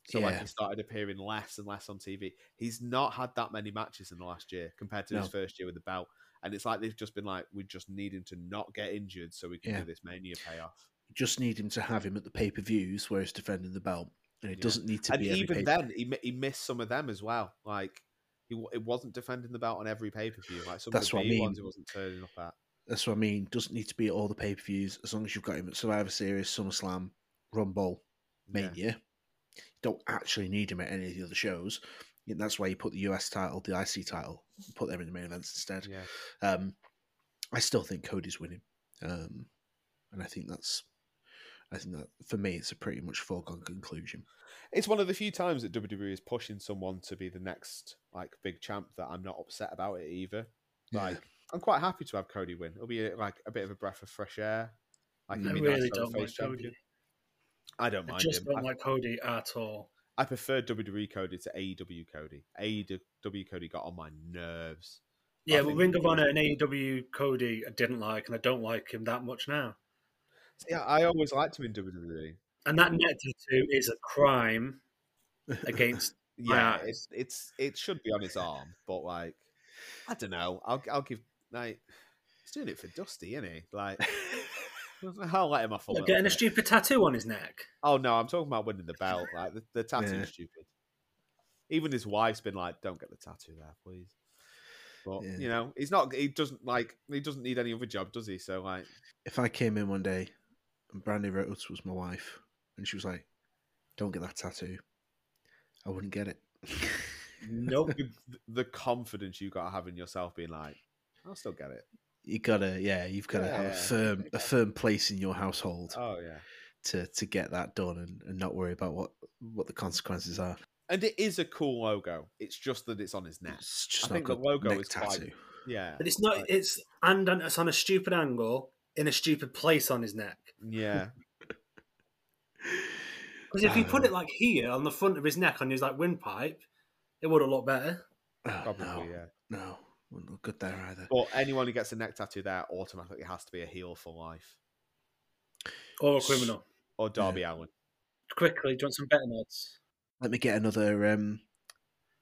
So like, he started appearing less and less on TV. He's not had that many matches in the last year compared to his first year with the belt. And it's like they've just been like, we just need him to not get injured so we can do this Mania payoff. You just need him to have him at the pay-per-views where he's defending the belt. And it doesn't need to be every pay-per-view. And even then, he missed some of them as well. Like, it wasn't defending the belt on every pay-per-view. Like, some of the big ones he wasn't turning up at. That's what I mean. Doesn't need to be at all the pay-per-views. As long as you've got him at Survivor Series, SummerSlam, Rumble, Mania. You don't actually need him at any of the other shows. And that's why you put the US title, the IC title, put them in the main events instead. Yeah. I still think Cody's winning. And I think that for me, it's a pretty much foregone conclusion. It's one of the few times that WWE is pushing someone to be the next like big champ that I'm not upset about it either. Like, I'm quite happy to have Cody win. It'll be like a bit of a breath of fresh air. Like, I really don't like Cody. I don't mind him. I just don't like Cody at all. I prefer WWE Cody to AEW Cody. AEW Cody got on my nerves. Yeah, but Ring of Honor and AEW Cody I didn't like, and I don't like him that much now. Yeah, I always liked him in WWE. And that net tattoo is a crime against... yeah, it should be on his arm, but like... I don't know. I'll give like he's doing it for Dusty, isn't he? Like I'll let him off. Getting a stupid tattoo on his neck. Oh no, I'm talking about winning the belt. Like the tattoo's stupid. Even his wife's been like, "Don't get the tattoo there, please." But you know, he's not. He doesn't need any other job, does he? So like, if I came in one day and Brandy Rhodes was my wife, and she was like, "Don't get that tattoo," I wouldn't get it. Nope. The confidence you got to have in yourself, being like, I'll still get it. You've got to have a firm place in your household. Oh yeah, to get that done and not worry about what the consequences are. And it is a cool logo. It's just that it's on his neck. It's just I think the logo is tattoo. Quite, but it's not. It's and it's on a stupid angle in a stupid place on his neck. Yeah. Because if you put it like here on the front of his neck on his like windpipe. It would have looked better. No, wouldn't look good there either. But anyone who gets a neck tattoo there automatically has to be a heel for life. Or a criminal. Or Darby Allin. Quickly, do you want some betting odds? Let me get another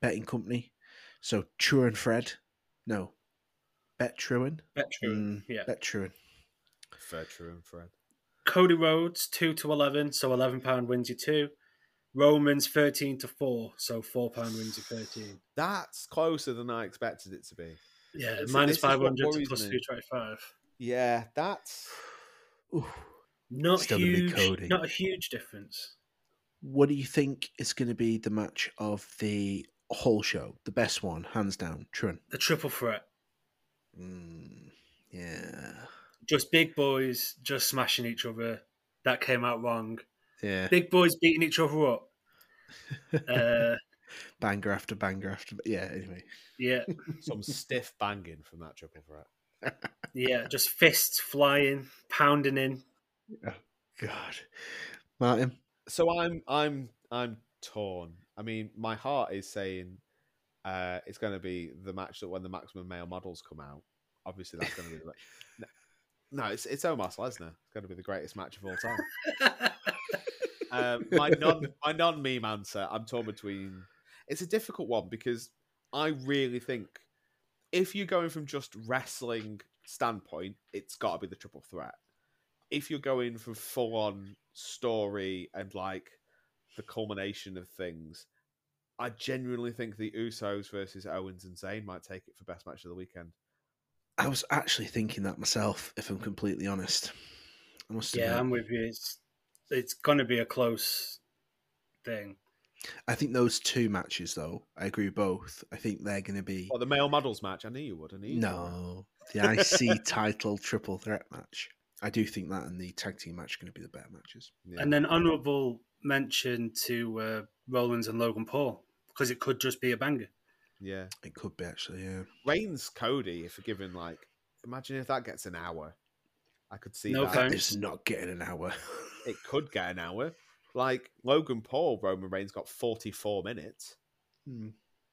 betting company. So, Truin Fred. No. Bet Truin. Fair Truin Fred. Cody Rhodes, 2-11, so £11 wins you 2. Roman's 13-4, so £4 wins at 13. That's closer than I expected it to be. Yeah, so minus 500 to plus 225. Yeah, that's not a huge difference. What do you think is going to be the match of the whole show? The best one, hands down, Trun. The triple threat. Yeah. Just big boys, just smashing each other. That came out wrong. Yeah, big boys beating each other up. Banger after banger after. Yeah, anyway. Yeah. Some stiff banging from that triple threat. Yeah, just fists flying, pounding in. Oh, God. Martin? So I'm torn. I mean, my heart is saying it's going to be the match that when the maximum male models come out, obviously that's going to be the match. No, it's Omos Lesnar. It's going to be the greatest match of all time. My non meme answer. I'm torn between. It's a difficult one because I really think if you're going from just wrestling standpoint, it's got to be the triple threat. If you're going from full on story and like the culmination of things, I genuinely think the Usos versus Owens and Zayn might take it for best match of the weekend. I was actually thinking that myself. If I'm completely honest, I must admit. I'm with you. It's going to be a close thing. I think those two matches, though, I agree with both. I think they're going to be... Oh, the male models match. I knew you would. No, the IC title triple threat match. I do think that and the tag team match are going to be the better matches. Yeah. And then honourable mention to Rollins and Logan Paul, because it could just be a banger. Yeah. It could be, actually, yeah. Reigns Cody, if you're given, like... Imagine if that gets an hour. I could see that. It's not getting an hour. It could get an hour. Like, Logan Paul, Roman Reigns got 44 minutes.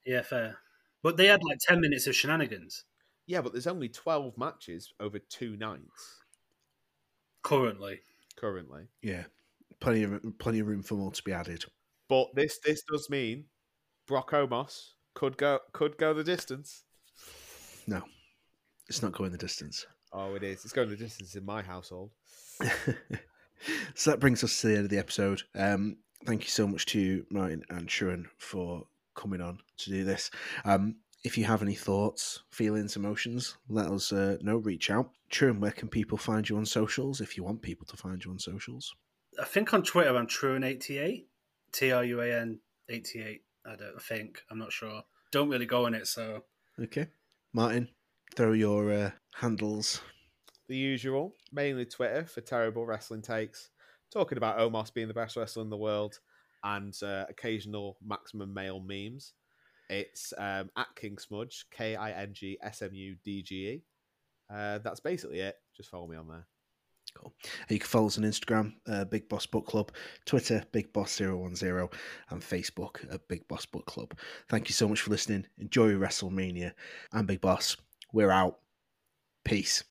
Yeah, fair. But they had like 10 minutes of shenanigans. Yeah, but there's only 12 matches over 2 nights. Currently. Yeah. Plenty of room for more to be added. But this does mean Brock Omos could go the distance. No, it's not going the distance. Oh, it is. It's going the distance in my household. So that brings us to the end of the episode. Thank you so much to Martin and Sharon for coming on to do this. If you have any thoughts, feelings, emotions, let us know. Reach out. Truan, where can people find you on socials if you want people to find you on socials? I think on Twitter I'm Truan88, Truan 88. I'm not sure. Don't really go on it, so. Okay. Martin, throw your handles. The usual, mainly Twitter for terrible wrestling takes, talking about Omos being the best wrestler in the world, and occasional Maximum Male memes. It's at King Smudge, KINGSMUDGE. That's basically it. Just follow me on there. Cool. You can follow us on Instagram, Big Boss Book Club, Twitter, Big Boss 010, and Facebook at Big Boss Book Club. Thank you so much for listening. Enjoy WrestleMania. I'm Big Boss. We're out. Peace.